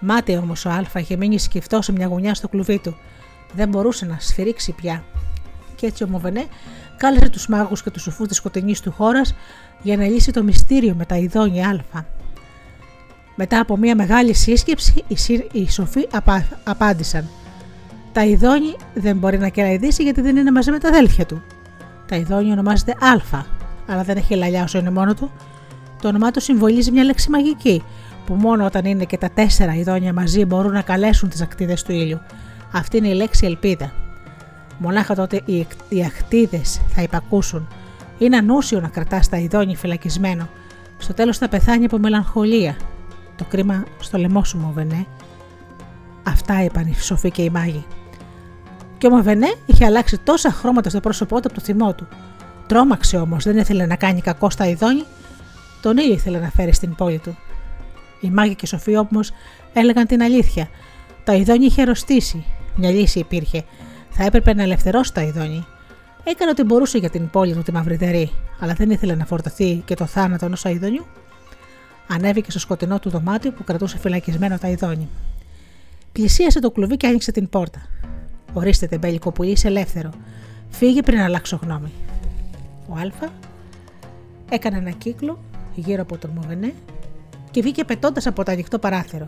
Μάταιο όμως ο Αλφα είχε μείνει σκυφτός σε μια γωνιά στο κλουβί του. Δεν μπορούσε να σφυρίξει πια. Κι έτσι ο Μεβενέ κάλεσε τους μάγους και τους σουφούς της σκοτεινής του χώρας για να λύσει το μυστήριο με τα ειδώνια Αλφα. Μετά από μια μεγάλη σύσκεψη, οι σοφοί απάντησαν: «Τα ειδώνι δεν μπορεί να κεραϊδίσει γιατί δεν είναι μαζί με τα αδέλφια του. Τα ειδώνι ονομάζεται Αλφα, αλλά δεν έχει λαλιά όσο είναι μόνο του. Το όνομά του συμβολίζει μια λέξη μαγική, που μόνο όταν είναι και τα 4 ειδώνια μαζί μπορούν να καλέσουν τις ακτίδες του ήλιου. Αυτή είναι η λέξη ελπίδα. Μονάχα τότε οι ακτίδες θα υπακούσουν. Είναι ανούσιο να κρατάς τα ειδώνι φυλακισμένο. Στο τέλος θα πεθάνει από μελαγχολία. Το κρίμα στο λαιμό σου, Μοβενέ». Αυτά είπαν οι σοφοί και οι μάγοι. Και ο Μοβενέ είχε αλλάξει τόσα χρώματα στο πρόσωπό του από το θυμό του. Τρόμαξε όμως, δεν ήθελε να κάνει κακό στα ειδώνη, τον ήλιο ήθελε να φέρει στην πόλη του. Οι μάγοι και οι σοφοί όμως έλεγαν την αλήθεια. Τα ειδώνη είχε αρρωστήσει. Μια λύση υπήρχε. Θα έπρεπε να ελευθερώσει τα ειδώνη. Έκανε ό,τι μπορούσε για την πόλη του τη μαυριδερή, αλλά δεν ήθελε να φορτωθεί και το θάνατο ενός αειδονιού. Ανέβηκε στο σκοτεινό του δωμάτιο που κρατούσε φυλακισμένο τα ειδώνη. Πλησίασε το κλουβί και άνοιξε την πόρτα. «Ορίστε, τεμπέλικο πουλί, είσαι ελεύθερο. Φύγε πριν αλλάξω γνώμη». Ο Αλφα έκανε ένα κύκλο γύρω από τον Μοβενέ και βγήκε πετώντας από το ανοιχτό παράθυρο.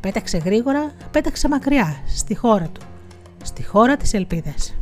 Πέταξε γρήγορα, πέταξε μακριά, στη χώρα του. Στη χώρα της ελπίδας.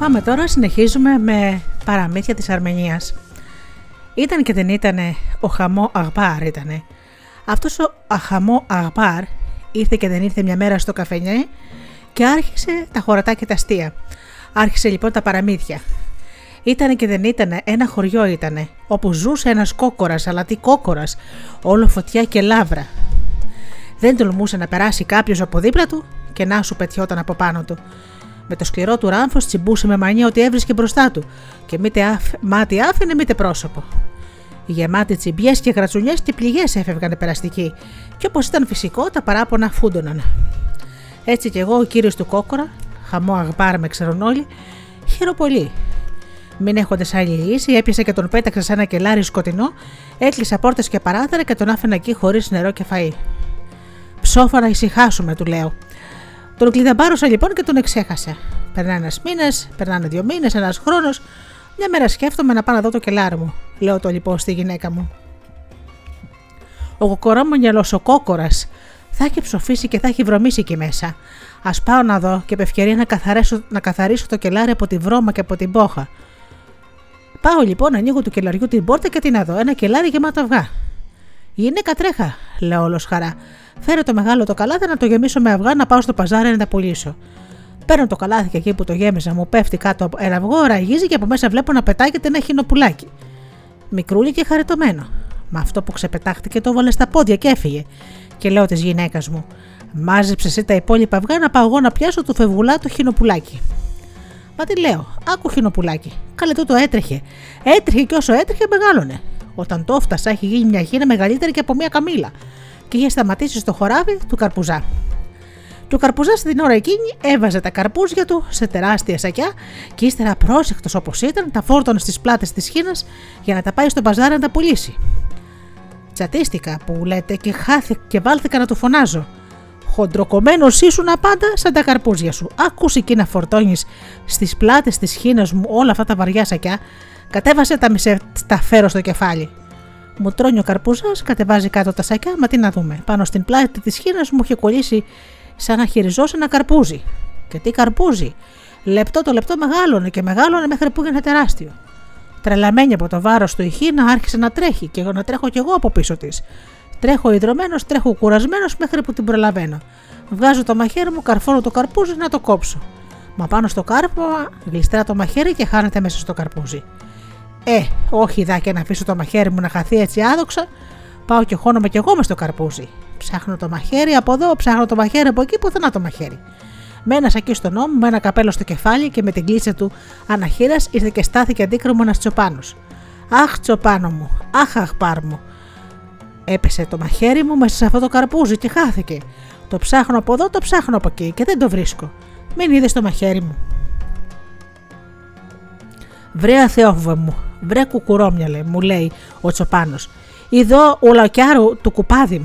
Πάμε τώρα, συνεχίζουμε με παραμύθια της Αρμενίας. Ήταν και δεν ήτανε, ο Χαμό Αγπάρ ήτανε. Αυτός ο Χαμό Αγπάρ ήρθε και δεν ήρθε μια μέρα στο καφενιέ και άρχισε τα χωρατά και τα αστεία. Άρχισε λοιπόν τα παραμύθια. Ήτανε και δεν ήτανε, ένα χωριό ήτανε, όπου ζούσε ένας κόκορας, αλλά τι κόκορας, όλο φωτιά και λαύρα. Δεν τολμούσε να περάσει κάποιος από δίπλα του και να σου πετιόταν από πάνω του. Με το σκληρό του ράμφος τσιμπούσε με μανία ότι έβρισκε μπροστά του και μήτε μάτι άφηνε μήτε πρόσωπο. Γεμάτοι τσιμπιές και γρατσουνιές, τι πληγές έφευγανε περαστικοί και όπως ήταν φυσικό τα παράπονα φούντωναν. Έτσι κι εγώ ο κύριος του κόκορα, Χαμό Αγπάρ με ξέρουν όλοι, χαίρο πολύ. Μην έχοντας άλλη λύση, έπιασε και τον πέταξε σε ένα κελάρι σκοτεινό, έκλεισα πόρτες και παράθυρα και τον άφηνα εκεί χωρίς νερό και φαΐ. Ψόφαρα ησυχάσουμε, του λέω. Τον κλειδαμπάρωσα λοιπόν και τον εξέχασα. Περνάει ένας μήνας, περνάνε 2 μήνες, ένας χρόνος. Μια μέρα σκέφτομαι να πάω να δω το κελάρι μου, λέω το λοιπόν στη γυναίκα μου. Ο κοκορά μου μυαλός, ο κόκορας, θα έχει ψοφήσει και θα έχει βρωμίσει εκεί μέσα. Ας πάω να δω και επ' ευκαιρία να καθαρίσω το κελάρι από τη βρώμα και από την πόχα. Πάω λοιπόν, ανοίγω του κελαριού την πόρτα και τι να δω, ένα κελάρι γεμάτο αυγά. Γυναίκα, τρέχα, λέω όλος χαρά. Φέρω το μεγάλο το καλάθι να το γεμίσω με αυγά, να πάω στο παζάρι να τα πουλήσω. Παίρνω το καλάθι και εκεί που το γέμισα μου πέφτει κάτω από ένα αυγό, ραγίζει και από μέσα βλέπω να πετάγεται ένα χινοπουλάκι. Μικρούλι και χαριτωμένο. Μα αυτό που ξεπετάχτηκε το βάλε στα πόδια και έφυγε. Και λέω της γυναίκας μου: μάζεψε εσύ τα υπόλοιπα αυγά να πάω εγώ να πιάσω το φευγουλά το χινοπουλάκι. Μα τι λέω, άκου χινοπουλάκι. Καλέ το έτρεχε. Έτρεχε και όσο έτρεχε μεγάλωνε. Όταν το έφτασα, είχε γίνει μια γύνα μεγαλύτερη και από μια καμήλα. Και είχε σταματήσει στο χοράβι του καρπουζά. Του καρπουζά στην ώρα εκείνη έβαζε τα καρπούζια του σε τεράστια σακιά και ύστερα πρόσεχτος όπως ήταν τα φόρτωνε στις πλάτες της χήνας για να τα πάει στο μπαζάρι να τα πουλήσει. Τσατίστηκα που λέτε και χάθηκα και βάλθηκα να του φωνάζω. Χοντροκομμένος ήσουν απάντα σαν τα καρπούζια σου. Άκουσε εκεί να φορτώνεις στις πλάτες της χήνας μου όλα αυτά τα βαριά σακιά. Κατέβασε τα φέρω στο κεφάλι. Μου τρώνει ο καρπούζας, κατεβάζει κάτω τα σακιά, μα τι να δούμε. Πάνω στην πλάτη της χήνας μου είχε κολλήσει σαν να χειριζώσει ένα καρπούζι. Και τι καρπούζι! Λεπτό το λεπτό μεγάλωνε και μεγάλωνε μέχρι που έγινε τεράστιο. Τρελαμένη από το βάρος του η χήνα άρχισε να τρέχει και να τρέχω κι εγώ από πίσω της. Τρέχω ιδρωμένος, τρέχω κουρασμένος μέχρι που την προλαβαίνω. Βγάζω το μαχαίρι μου, καρφώνω το καρπούζι να το κόψω. Μα πάνω στο κάρπωμα γλιστρά το μαχαίρι και χάνεται μέσα στο καρπούζι. Όχι δα και να αφήσω το μαχαίρι μου να χαθεί έτσι άδοξα. Πάω και χώνομαι κι εγώ μες στο καρπούζι. Ψάχνω το μαχαίρι από εδώ, ψάχνω το μαχαίρι από εκεί, πουθενά το μαχαίρι. Με ένα σακί στον ώμο, με ένα καπέλο στο κεφάλι και με την κλίτσα του αναχείρας ήρθε και στάθηκε αντίκριμο ένας τσοπάνος. Αχ, τσοπάνο μου, αχ, Αγπάρ μου. Έπεσε το μαχαίρι μου μέσα σε αυτό το καρπούζι και χάθηκε. Το ψάχνω από εδώ, το ψάχνω από εκεί και δεν το βρίσκω. Μην είδες το μαχαίρι μου. Βρέα Θεόβε μου, βρε κουκουρόμυαλε, μου λέει ο τσοπάνος. Ειδώ ουλακιάρου του κουπάδιμ.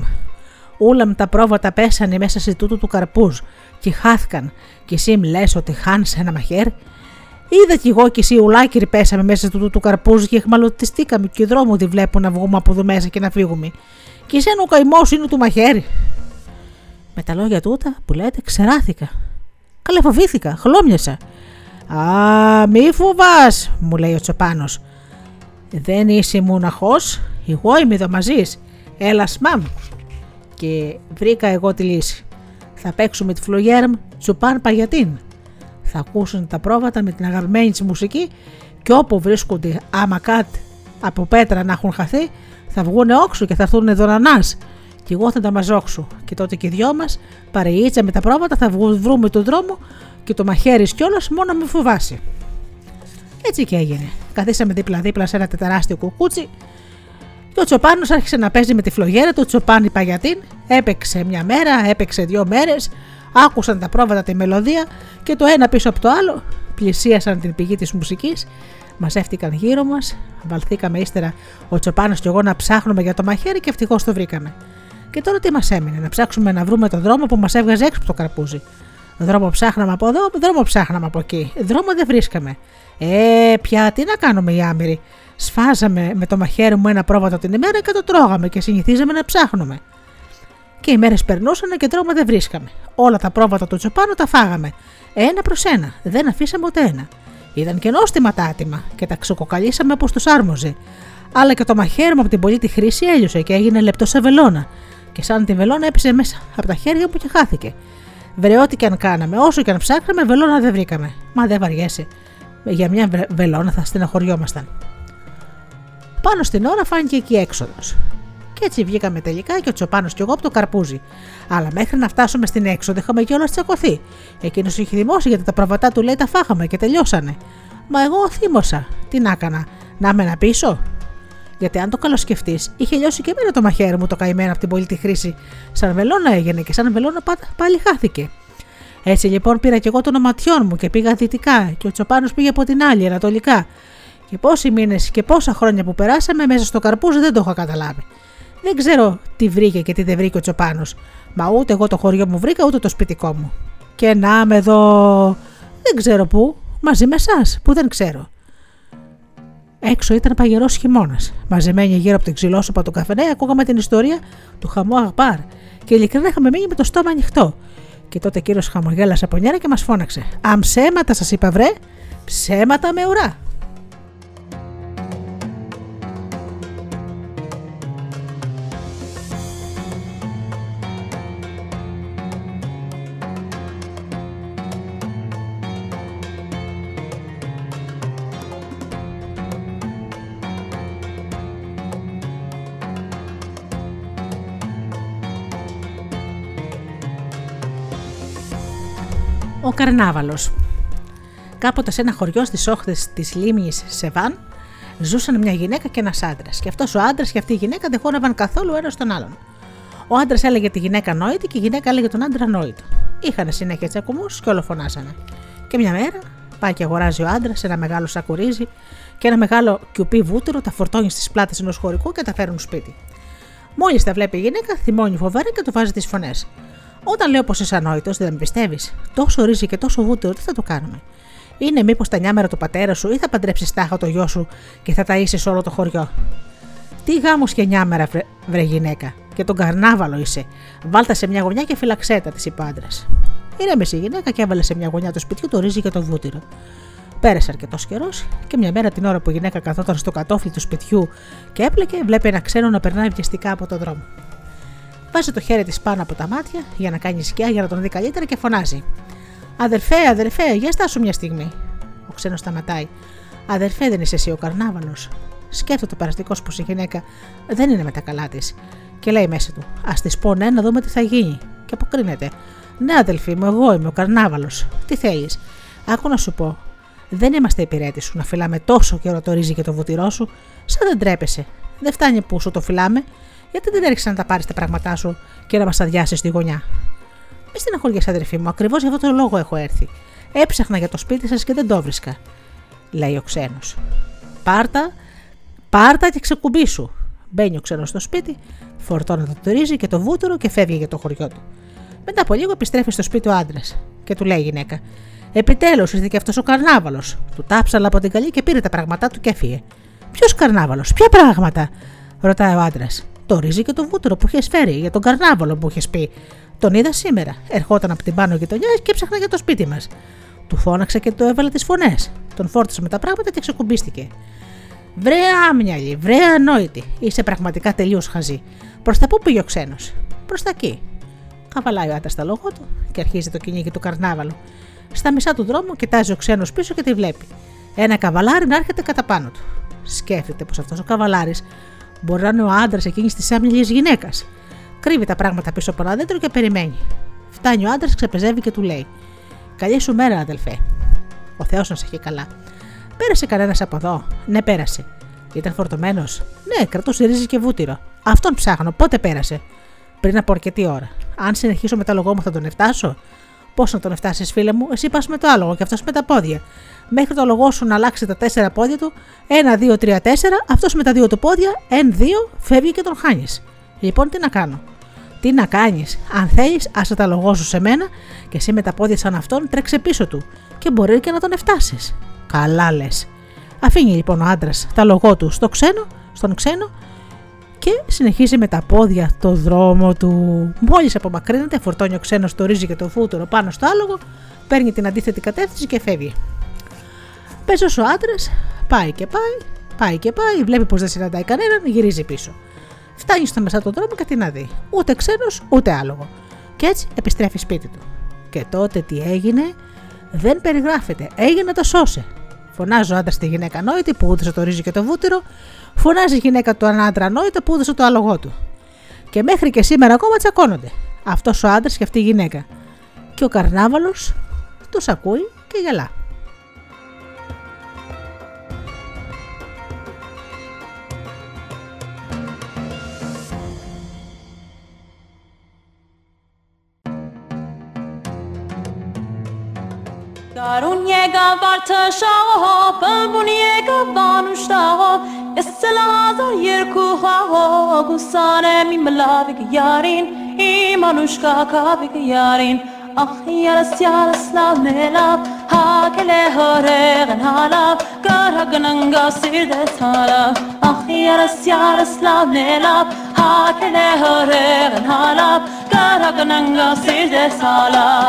Ούλαμ τα πρόβατα πέσανε μέσα σε τούτου του καρπούζ και χάθηκαν. Κι εσύ μ' λες ότι χάνεις ένα μαχαίρι. Είδα κι εγώ κι εσύ ουλάκυροι πέσαμε μέσα σε τούτου του καρπούζ και εχμαλωτιστήκαμε. Κι οι δρόμοι τη βλέπουν να βγούμε από εδώ μέσα και να φύγουμε. Κι εσένα ο καημός είναι του μαχαίρι. Με τα λόγια τούτα που λέτε, ξεράθηκα. Καλά, φοβήθηκα, χλώμιασα. «Α, μη φοβάς», μου λέει ο τσοπάνος. «Δεν είσαι μοναχός, εγώ είμαι εδώ μαζής, έλα σμάμ». Και βρήκα εγώ τη λύση. Θα παίξουμε τη φλογέρμ τσουπάν παγιατίν. Θα ακούσουν τα πρόβατα με την αγαπημένη της μουσική και όπου βρίσκονται άμα κάτι από πέτρα να έχουν χαθεί θα βγούνε όξου και θα έρθουν δονανάς. Και εγώ θα τα μαζόξω και τότε και οι δυο μας παρεΐτσα με τα πρόβατα θα βρούμε τον δρόμο και το μαχαίρι κιόλας μόνο με φοβάσει. Έτσι και έγινε. Καθίσαμε δίπλα-δίπλα σε ένα τεράστιο κουκούτσι και ο τσοπάνος άρχισε να παίζει με τη φλογέρα του τσοπάνι παγιατίν. Έπαιξε μια μέρα, έπαιξε 2 μέρες, άκουσαν τα πρόβατα τη μελωδία και το ένα πίσω από το άλλο πλησίασαν την πηγή της μουσικής, μαζεύτηκαν γύρω μας, βαλθήκαμε ύστερα ο τσοπάνος κι εγώ να ψάχνουμε για το μαχαίρι και ευτυχώς το βρήκαμε. Και τώρα τι μας έμεινε, να ψάξουμε να βρούμε τον δρόμο που μας έβγαζε έξω από το καρπούζι. Δρόμο ψάχναμε από εδώ, δρόμο ψάχναμε από εκεί. Δρόμο δεν βρίσκαμε. Πια τι να κάνουμε οι άμυροι. Σφάζαμε με το μαχαίρι μου ένα πρόβατο την ημέρα και το τρώγαμε και συνηθίζαμε να ψάχνουμε. Και οι μέρες περνούσαν και δρόμο δεν βρίσκαμε. Όλα τα πρόβατα του τσοπάνου τα φάγαμε. Ένα προς ένα. Δεν αφήσαμε ούτε ένα. Ήταν και νόστιμα τα άτιμα και τα ξεκοκαλίσαμε όπως τους άρμοζε. Αλλά και το μαχαίρι μου από την πολύτη χρήση έλειωσε και έγινε λεπτό σε βελόνα. Και σαν τη βελόνα έπεσε μέσα από τα χέρια μου και χάθηκε. Βρε, ό,τι και αν κάναμε, όσο και αν ψάχναμε, βελόνα δεν βρήκαμε. Μα δεν βαριέσαι. Για μια βελόνα θα στεναχωριόμασταν. Πάνω στην ώρα φάνηκε εκεί έξοδος. Και έτσι βγήκαμε τελικά και ο Τσοπάνος και εγώ από το καρπούζι. Αλλά μέχρι να φτάσουμε στην έξοδο είχαμε κιόλας τσακωθεί. Εκείνος είχε δημώσει γιατί τα προβατά του λέει τα φάγαμε και τελειώσανε. Μα εγώ θύμωσα. Τι να έκανα, να μενα πίσω. Γιατί αν το καλοσκεφτείς, είχε λιώσει και εμένα το μαχαίρι μου το καημένο από την πολύτη χρήση. Σαν βελόνα έγινε και σαν βελόνα πάλι χάθηκε. Έτσι λοιπόν πήρα κι εγώ των οματιών μου και πήγα δυτικά και ο Τσοπάνος πήγε από την άλλη, ανατολικά. Και πόσοι μήνες και πόσα χρόνια που περάσαμε μέσα στο καρπούζι δεν το είχα καταλάβει. Δεν ξέρω τι βρήκε και τι δεν βρήκε ο Τσοπάνος. Μα ούτε εγώ το χωριό μου βρήκα ούτε το σπιτικό μου. Και να με εδώ, δεν ξέρω πού, μαζί με εσάς που δεν ξέρω. Έξω ήταν παγερός χειμώνας. Μαζεμένοι γύρω από την ξυλόσουπα του καφενέα ακούγαμε την ιστορία του χαμό Αγπάρ. Και ειλικρινά είχαμε μείνει με το στόμα ανοιχτό. Και τότε κύριος χαμογέλασε από νιάρα και μας φώναξε. Αν ψέματα σας είπα, βρε, ψέματα με ουρά. Ο Καρνάβαλος. Κάποτε σε ένα χωριό στις όχθες της λίμνης Σεβάν ζούσαν μια γυναίκα και ένας άντρας. Και αυτός ο άντρας και αυτή η γυναίκα δεν χώνευαν καθόλου ένας στον άλλον. Ο άντρας έλεγε τη γυναίκα νόητη και η γυναίκα έλεγε τον άντρα νόητο. Είχαν συνέχεια τσακουμούς και όλο φωνάζανε. Και μια μέρα πάει και αγοράζει ο άντρας ένα μεγάλο σακουρίζι και ένα μεγάλο κιουπί βούτυρο, τα φορτώνει στις πλάτες ενός χωρικού και τα φέρνουν σπίτι. Μόλις τα βλέπει η γυναίκα, θυμώνει φοβερά και του βάζει τις φωνές. Όταν λέω πως είσαι ανόητος, δεν με πιστεύεις. Τόσο ρύζι και τόσο βούτυρο, τι θα το κάνουμε. Είναι μήπως τα 9 μέρα του πατέρα σου, ή θα παντρέψεις τάχα το γιο σου και θα ταΐσεις όλο το χωριό. Τι γάμος και 9 μέρα, βρε γυναίκα, και τον καρνάβαλο είσαι. Βάλτα σε μια γωνιά και φυλαξέτα, της είπε ο άντρας. Ηρέμησε η γυναίκα και έβαλε σε μια γωνιά του σπιτιού το ρύζι και το βούτυρο. Πέρασε αρκετός καιρός και μια μέρα την ώρα που η γυναίκα καθόταν στο κατόφλι του σπιτιού και έπλεκε, βλέπει ένα ξένο να περνάει βιαστικά από τον δρόμο. Βάζει το χέρι της πάνω από τα μάτια για να κάνει σκιά για να τον δει καλύτερα και φωνάζει. Αδερφέ, αδερφέ, για στάσου μια στιγμή. Ο ξένος σταματάει. Αδερφέ, δεν είσαι εσύ ο καρνάβαλος? Σκέφτεται περαστικός πως η γυναίκα δεν είναι με τα καλά της. Και λέει μέσα του: Ας της πω ναι, να δούμε τι θα γίνει. Και αποκρίνεται: Ναι, αδελφή μου, εγώ είμαι ο καρνάβαλος. Τι θέλεις? Άκου να σου πω: Δεν είμαστε υπηρέτης σου να φυλάμε τόσο καιρό το ρύζι και το βουτυρό σου, σαν δεν τρέπεσαι. Δεν φτάνει που σου το φυλάμε. Γιατί δεν έρχεσαι να τα πάρεις τα πράγματά σου και να μας αδειάσεις στη γωνιά? Μη στεναχωριέσαι, αδερφή μου, ακριβώς για αυτό το λόγο έχω έρθει. Έψαχνα για το σπίτι σας και δεν το βρίσκα, λέει ο ξένος. Πάρτα και ξεκουμπήσου. Μπαίνει ο ξένος στο σπίτι, φορτώνεται το ρύζι και το βούτυρο και φεύγει για το χωριό του. Μετά από λίγο επιστρέφει στο σπίτι ο άντρας και του λέει η γυναίκα: Επιτέλους ήρθε και αυτός ο καρνάβαλος. Του τάψαλα από την καλή και πήρε τα πράγματά του και έφυγε. Ποιος καρνάβαλος, ποια πράγματα? Ρωτάει ο άντρας. Το ρύζι και το βούτυρο που είχες φέρει για τον καρνάβαλο που είχες πει. Τον είδα σήμερα. Ερχόταν από την πάνω γειτονιά και έψαχνα για το σπίτι μας. Του φώναξα και του έβαλα τις φωνές. Τον φόρτισα με τα πράγματα και ξεκουμπίστηκε. Βρε άμυαλη, βρε ανόητη. Είσαι πραγματικά τελείως χαζή. Προς τα πού πήγε ο ξένος? Προς τα εκεί. Καβαλάει ο άντρας τα λόγω του και αρχίζει το κυνήγι του καρνάβαλου. Στα μισά του δρόμου κοιτάζει ο ξένος πίσω και τη βλέπει. Ένα καβαλάρι να έρχεται κατά πάνω του. Σκέφτεται πως αυτός ο καβαλάρης μπορεί να είναι ο άντρας εκείνης της άμυλης γυναίκας. Κρύβει τα πράγματα πίσω από ένα δέντρο και περιμένει. Φτάνει ο άντρας, ξεπεζεύει και του λέει: Καλή σου μέρα, αδελφέ. Ο Θεός να σε έχει καλά. Πέρασε κανένας από εδώ? Ναι, πέρασε. Ήταν φορτωμένος? Ναι, κρατούσε ρύζι και βούτυρο. Αυτόν ψάχνω. Πότε πέρασε? Πριν από αρκετή ώρα. Αν συνεχίσω με τα λογό μου, θα τον εφτάσω. Πώς να τον εφτάσεις, φίλε μου? Εσύ πας με το άλογο και αυτός με τα πόδια. Μέχρι το λογό σου να αλλάξει τα 4 πόδια του, 1, 2, 3, 4, αυτός με τα 2 του πόδια, 1, 2, φεύγει και τον χάνεις. Λοιπόν, τι να κάνω? Τι να κάνεις? Αν θέλεις, άσε τα λογό σου σε μένα και εσύ με τα πόδια σαν αυτόν τρέξε πίσω του και μπορεί και να τον εφτάσεις. Καλά λες. Αφήνει λοιπόν ο άντρας τα λογό του στον ξένο και συνεχίζει με τα πόδια το δρόμο του. Μόλις απομακρύνεται, φορτώνει ο ξένος το ρύζι και το φούτουρο πάνω στο άλογο, παίρνει την αντίθετη κατεύθυνση και φεύγει. Πες ο άντρας, πάει και πάει, βλέπει πως δεν συναντάει κανέναν, γυρίζει πίσω. Φτάνει στο μεσά του δρόμου και τι να δει. Ούτε ξένος, ούτε άλογο. Και έτσι επιστρέφει σπίτι του. Και τότε τι έγινε, δεν περιγράφεται. Έγινε τα σώσε. Φωνάζει ο άντρας τη γυναίκα νόητη που ούδησε το ρύζι και το βούτυρο, φωνάζει η γυναίκα του άντρα νόητα που ούδησε το άλογό του. Και μέχρι και σήμερα ακόμα τσακώνονται. Αυτός ο άντρας και αυτή η γυναίκα. Και ο καρνάβαλος τους ακούει και γελά. Garun yega varta şaha, bambun yega banuşta, esela azar yer kuha, gusane mimlavik yarin, imanuşka kavik yarin, ah yaras yaras la melab, hakele haregan halab, garhaganan gasir de talab, ah yaras yaras la melab, hakele haregan halab, garhaganan gasir de talab.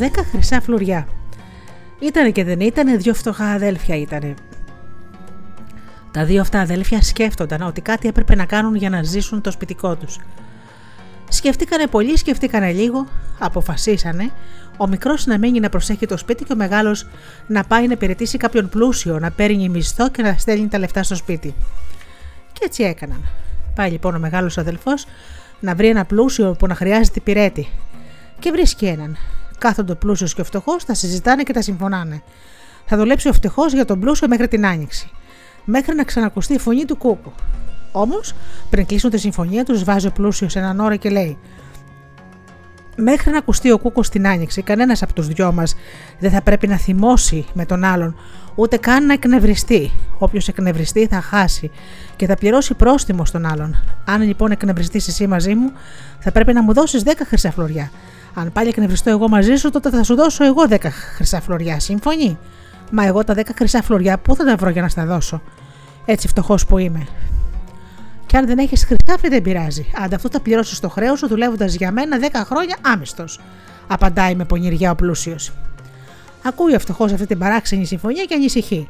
10 χρυσά φλουριά. Ήτανε και δεν ήτανε, δύο φτωχά αδέλφια ήτανε. Τα δύο αυτά αδέλφια σκέφτονταν ότι κάτι έπρεπε να κάνουν για να ζήσουν το σπιτικό τους. Σκεφτήκανε πολύ, σκεφτήκανε λίγο, αποφασίσανε ο μικρός να μείνει να προσέχει το σπίτι και ο μεγάλος να πάει να υπηρετήσει κάποιον πλούσιο, να παίρνει μισθό και να στέλνει τα λεφτά στο σπίτι. Και έτσι έκαναν. Πάει λοιπόν ο μεγάλος αδελφός να βρει ένα πλούσιο που να χρειάζεται υπηρέτη. Και βρίσκει έναν. Κάθονται ο πλούσιος και ο φτωχός, τα συζητάνε και τα συμφωνάνε. Θα δουλέψει ο φτωχός για τον πλούσιο μέχρι την άνοιξη, μέχρι να ξανακουστεί η φωνή του κούκου. Όμως, πριν κλείσουν τη συμφωνία, τους βάζει ο πλούσιος έναν ώρα και λέει: μέχρι να ακουστεί ο κούκος την άνοιξη, κανένας από τους δυο μας δεν θα πρέπει να θυμώσει με τον άλλον, ούτε καν να εκνευριστεί. Όποιος εκνευριστεί θα χάσει και θα πληρώσει πρόστιμο στον άλλον. Αν λοιπόν εκνευριστείς εσύ μαζί μου, θα πρέπει να μου δώσεις 10 χρυσά φλωριά. Αν πάλι εκνευριστώ εγώ μαζί σου, τότε θα σου δώσω εγώ 10 χρυσά φλωριά. Σύμφωνοι? Μα εγώ τα 10 χρυσά φλωριά πού θα τα βρω για να στα δώσω, έτσι φτωχός που είμαι. Και αν δεν έχεις χρυσάφι δεν πειράζει. Ανταυτού θα πληρώσεις το χρέος σου δουλεύοντας για μένα 10 χρόνια άμυστος. Απαντάει με πονηριά ο πλούσιος. Ακούει ο φτωχός αυτή την παράξενη συμφωνία και ανησυχεί.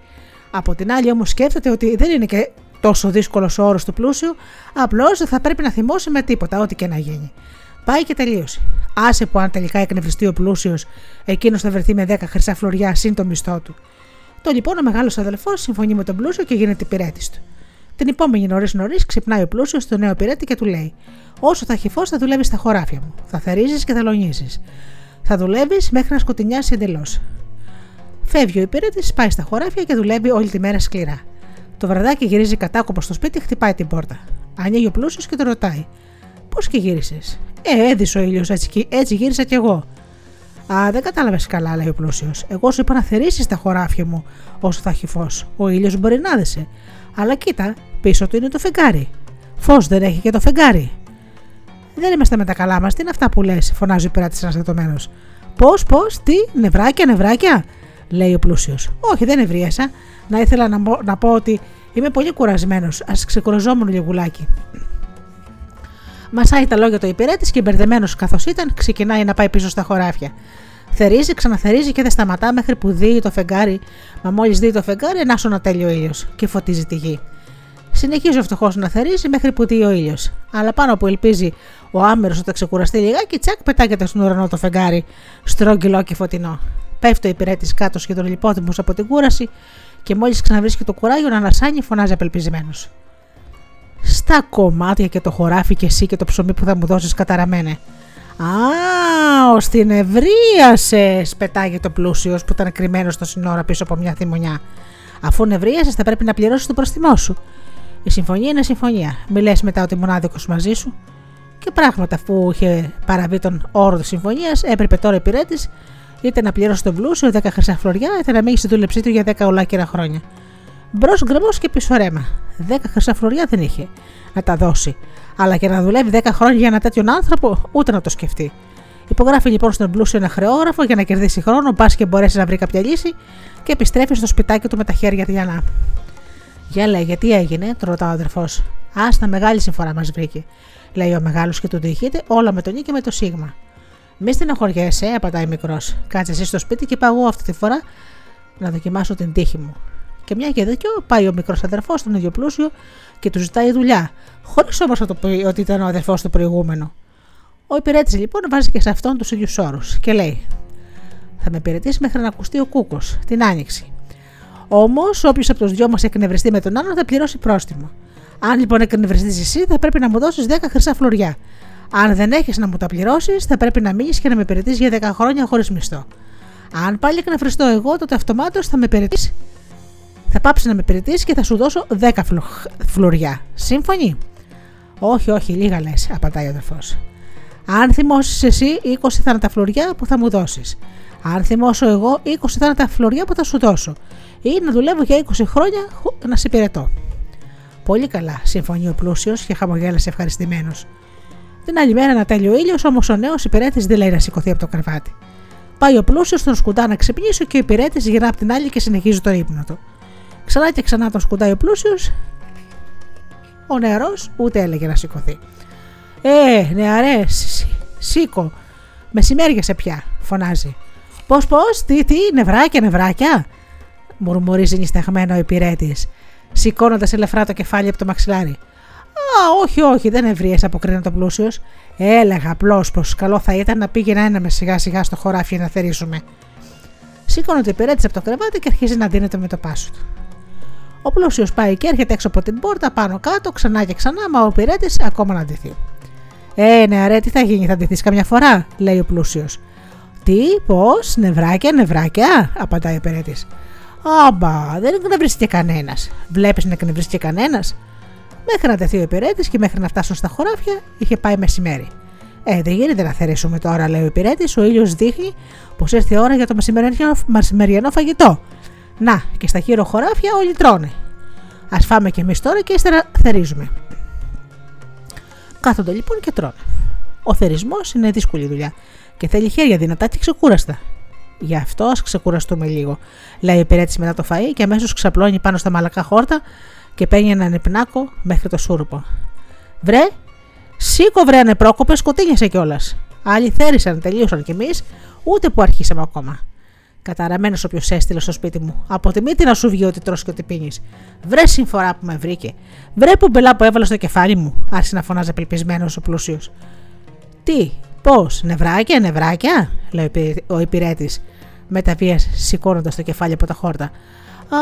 Από την άλλη όμως σκέφτεται ότι δεν είναι και τόσο δύσκολος ο όρος του πλούσιου, απλώς δεν θα πρέπει να θυμώσει με τίποτα, ό,τι και να γίνει. Πάει και τελείωσε. Άσε που αν τελικά εκνευριστεί ο πλούσιος, εκείνος θα βρεθεί με 10 χρυσά φλουριά συν το μισθό του. Το λοιπόν ο μεγάλος αδελφός συμφωνεί με τον πλούσιο και γίνεται υπηρέτης του. Την επόμενη νωρίς ξυπνάει ο πλούσιος στο νέο υπηρέτη και του λέει: Όσο θα έχει φως, θα δουλεύεις στα χωράφια μου. Θα θερίζεις και θα λονίζεις. Θα δουλεύεις μέχρι να σκοτεινιάσει εντελώς. Φεύγει ο υπηρέτης, πάει στα χωράφια και δουλεύει όλη τη μέρα σκληρά. Το βραδάκι γυρίζει κατάκοπο στο σπίτι, χτυπάει την πόρτα. Ανοίγει ο πλούσιος και τον ρωτάει: Πώς και γύρισες? Έδισε ο ήλιος, έτσι γύρισα κι εγώ. Α, δεν κατάλαβες καλά, λέει ο πλούσιος. Εγώ σου είπα να θερήσεις τα χωράφια μου όσο θα έχει φως. Ο ήλιος μπορεί να δεσαι. Αλλά κοίτα, πίσω του είναι το φεγγάρι. Φως δεν έχει και το φεγγάρι. Δεν είμαστε με τα καλά μας, τι είναι αυτά που λες? Φωνάζει ο πειράτης αναστατωμένος. Πώς, τι, νευράκια, λέει ο πλούσιος. Όχι, δεν ευρίασα. Να ήθελα να πω ότι είμαι πολύ κουρασμένος. Ας ξεκουραζόμουν λιγουλάκι. Μασάει τα λόγια το υπηρέτης και μπερδεμένος καθώς ήταν, ξεκινάει να πάει πίσω στα χωράφια. Θερίζει, ξαναθερίζει και δεν σταματά μέχρι που δει το φεγγάρι. Μα μόλις δει το φεγγάρι, ενάσωνα τέλει ο ήλιος και φωτίζει τη γη. Συνεχίζει ο φτωχός να θερίζει μέχρι που δει ο ήλιος. Αλλά πάνω που ελπίζει ο άμερος ότι ξεκουραστεί λιγάκι, τσακ, πετάγεται στον ουρανό το φεγγάρι, στρογγυλό και φωτεινό. Πέφτει ο υπηρέτης κάτω σχεδόν λιπότιμος από την κούραση και μόλις ξαναβρίσκει το κουράγιο να ανασάνει, φωνάζει απελπισμένος. Στα κομμάτια και το χωράφι και εσύ και το ψωμί που θα μου δώσεις καταραμένε. «Α, ως την ευρίασες», πετάγεται ο πλούσιος που ήταν κρυμμένος στο σύνορα πίσω από μια θυμονιά. «Αφού ευρίασες, θα πρέπει να πληρώσεις το προστιμό σου. Η συμφωνία είναι συμφωνία. Μιλές μετά ότι μονάδικος μαζί σου». Και πράγματα, αφού είχε παραβεί τον όρο της συμφωνίας, έπρεπε τώρα ο υπηρέτης είτε να πληρώσει τον πλούσιο 10 χρυσά φλωριά, είτε να μείνει στη δούλεψή του για 10 ολάκερα χρόνια. Μπρος γκρεμός και πίσω ρέμα. 10 χρυσά φλωριά δεν είχε να τα δώσει. Αλλά και να δουλεύει 10 χρόνια για ένα τέτοιον άνθρωπο, ούτε να το σκεφτεί. Υπογράφει λοιπόν στον πλούσιο ένα χρεόγραφο για να κερδίσει χρόνο, μπας και μπορέσει να βρει κάποια λύση, και επιστρέφει στο σπιτάκι του με τα χέρια λιανά. «Για λέει, γιατί έγινε?» τον ρωτά ο αδερφός. «Άστα, μεγάλη συμφορά μας βρήκε», λέει ο μεγάλος και του διηγείται όλα με το νι και με το σίγμα. «Μη στενοχωριέσαι», απαντάει ο μικρός. «Κάτσε εσύ στο σπίτι και πάω εγώ αυτή τη φορά να δοκιμάσω την τύχη μου». Και μια και δίκιο, πάει ο μικρός αδερφός στον ίδιο πλούσιο και του ζητάει δουλειά, χωρίς όμως να το πει ότι ήταν ο αδερφός του προηγούμενου. Ο υπηρέτης λοιπόν βάζει και σε αυτόν τους ίδιους όρους και λέει: Θα με υπηρετήσει μέχρι να ακουστεί ο κούκος την άνοιξη. Όμως, όποιος από τους δυο μας εκνευριστεί με τον άλλον θα πληρώσει πρόστιμο. Αν λοιπόν εκνευριστείς εσύ, θα πρέπει να μου δώσεις 10 χρυσά φλουριά. Αν δεν έχεις να μου τα πληρώσεις, θα πρέπει να μείνεις και να με υπηρετείς για 10 χρόνια χωρίς μισθό. Αν πάλι εκνευριστώ εγώ, τότε αυτομάτως θα με υπηρετείς. Θα πάψει να με υπηρετήσει και θα σου δώσω 10 φλουριά. Σύμφωνοι? Όχι, λίγα λες, απαντάει ο αδερφός. Αν θυμώσεις εσύ 20 θάνατα φλουριά που θα μου δώσεις. Αν θυμώσω εγώ 20 θάνατα φλουριά που θα σου δώσω. Ή να δουλεύω για 20 χρόνια να σε υπηρετώ. Πολύ καλά, συμφωνεί ο πλούσιος και χαμογέλασε ευχαριστημένος. Την άλλη μέρα να τέλει ο ήλιος, όμως ο νέος υπηρέτης δεν λέει να σηκωθεί από το κρεβάτι. Πάει ο πλούσιος, τον σκουντά να ξυπνήσει και ο υπηρέτης γυρνά από την άλλη και συνεχίζει τον ύπνο του. Ξανά και ξανά τον σκουντάει ο πλούσιος, ο νεαρός ούτε έλεγε να σηκωθεί. Νεαρέ, σήκω, μεσημέριασε πια, φωνάζει. Πώς, τι, νευράκια, μουρμουρίζει νησταγμένο ο υπηρέτης, σηκώνοντας ελαφρά το κεφάλι από το μαξιλάρι. Α, όχι, δεν ευρίασε, αποκρίνεται ο πλούσιος. Έλεγα απλώς πως καλό θα ήταν να πήγαινα ένα με σιγά-σιγά στο χωράφι να θερίσουμε. Σήκωνε το υπηρέτης από το κρεβάτι και αρχίζει να ντύνεται με το πάσο του. Ο πλούσιος πάει και έρχεται έξω από την πόρτα, πάνω κάτω, ξανά και ξανά, μα ο υπηρέτης ακόμα να ντυθεί. Νεαρέ, τι θα γίνει, θα ντυθείς καμιά φορά? Λέει ο πλούσιος. Τι, πώς, νευράκια, απαντάει ο υπηρέτης. Άμπα, δεν εκνευρίστηκε κανένας. Βλέπεις να εκνευρίστηκε κανένας? Μέχρι να ντυθεί ο υπηρέτης και μέχρι να φτάσουν στα χωράφια, είχε πάει μεσημέρι. Δεν γίνεται να θερήσουμε τώρα, λέει ο υπηρέτης. Ο ήλιος δείχνει πως ήρθε η ώρα για το μεσημεριανό φαγητό. Να, και στα γύρω χωράφια όλοι τρώνε. Ας φάμε κι εμείς τώρα και ύστερα θερίζουμε. Κάθονται λοιπόν και τρώνε. Ο θερισμός είναι δύσκολη δουλειά και θέλει χέρια δυνατά και ξεκούραστα. Γι' αυτό ας ξεκουραστούμε λίγο, λέει ο υπηρέτης μετά το φαΐ και αμέσως ξαπλώνει πάνω στα μαλακά χόρτα και παίρνει έναν υπνάκο μέχρι το σούρουπο. Βρε, σήκω βρε ανεπρόκοπε, σκοτίνιασε κιόλας. Άλλοι θέρισαν, τελείωσαν κι εμείς, ούτε που αρχίσαμε ακόμα. Καταραμένος όποιος έστειλε στο σπίτι μου, από τη μύτη να σου βγει ό,τι τρως και ό,τι πίνεις. Βρε συμφορά που με βρήκε. Βρε πουμπελά που έβαλε στο κεφάλι μου, άρχισε να φωνάζει απελπισμένος ο πλούσιος. Τι, πώς, νευράκια, νευράκια, λέει ο υπηρέτης, μεταβίας σηκώνοντας το κεφάλι από τα χόρτα. Α,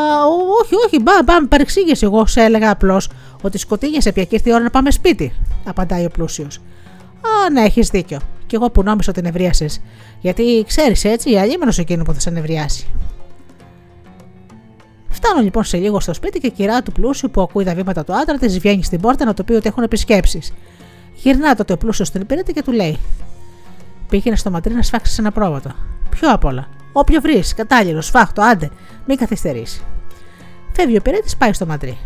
όχι, όχι, μπα, παρεξήγησε. Εγώ σε έλεγα απλώς ότι σκοτίνιασε πια και ήρθε η ώρα να πάμε σπίτι, απαντάει ο πλούσιος. Α, ναι, έχεις δίκιο. Κι εγώ που νόμισα ότι νευρίασες. Γιατί ξέρεις έτσι, η αλίμενος εκείνο που θα σε νευριάσει. Φτάνω λοιπόν σε λίγο στο σπίτι και η κυρά του πλούσιου που ακούει τα βήματα του άντρα της βγαίνει στην πόρτα να του πει ότι έχουν επισκέψεις. Γυρνά τότε ο πλούσιος στον υπηρέτη και του λέει: Πήγαινε στο ματρί να σφάξεις ένα πρόβατο. Ποιο απ' όλα. Όποιο βρεις, κατάλληλο, σφάχτο, άντε, μην καθυστερείς. Φεύγει ο υπηρέτης, πάει στο ματρί.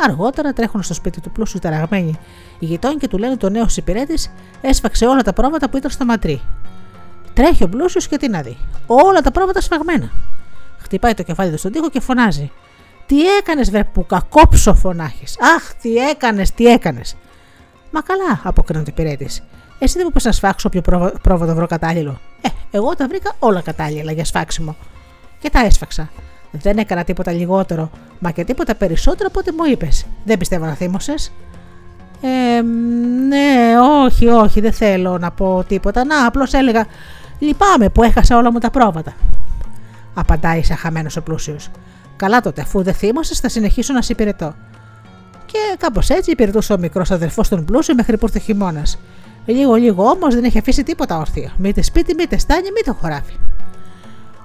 Αργότερα τρέχουν στο σπίτι του πλούσιου ταραγμένοι οι γειτόνοι και του λένε ότι ο νέος υπηρέτης έσφαξε όλα τα πρόβατα που ήταν στο ματρί. Τρέχει ο πλούσιος και τι να δει. Όλα τα πρόβατα σφαγμένα. Χτυπάει το κεφάλι του στον τοίχο και φωνάζει: Τι έκανες, βρε που κακόψοφο να έχεις. Αχ, τι έκανες, τι έκανες. Μα καλά, αποκρίνεται ο υπηρέτης. Εσύ δεν μου πες να σφάξω όποιο πρόβατο βρω κατάλληλο. Εγώ τα βρήκα όλα κατάλληλα για σφάξιμο. Και τα έσφαξα. Δεν έκανα τίποτα λιγότερο, μα και τίποτα περισσότερο από ό,τι μου είπες. Δεν πιστεύω να θύμωσες. Ναι, όχι, δεν θέλω να πω τίποτα. Να, απλώς έλεγα: Λυπάμαι που έχασα όλα μου τα πρόβατα. Απαντάει σαν χαμένος ο πλούσιος. Καλά τότε, αφού δεν θύμωσες, θα συνεχίσω να σε υπηρετώ. Και κάπως έτσι υπηρετούσε ο μικρός αδερφός των πλούσιων μέχρι που ήρθε ο χειμώνας. Λίγο όμως δεν έχει αφήσει τίποτα όρθιο. Μήτε σπίτι, μήτε στάνι, μήτε χωράφι.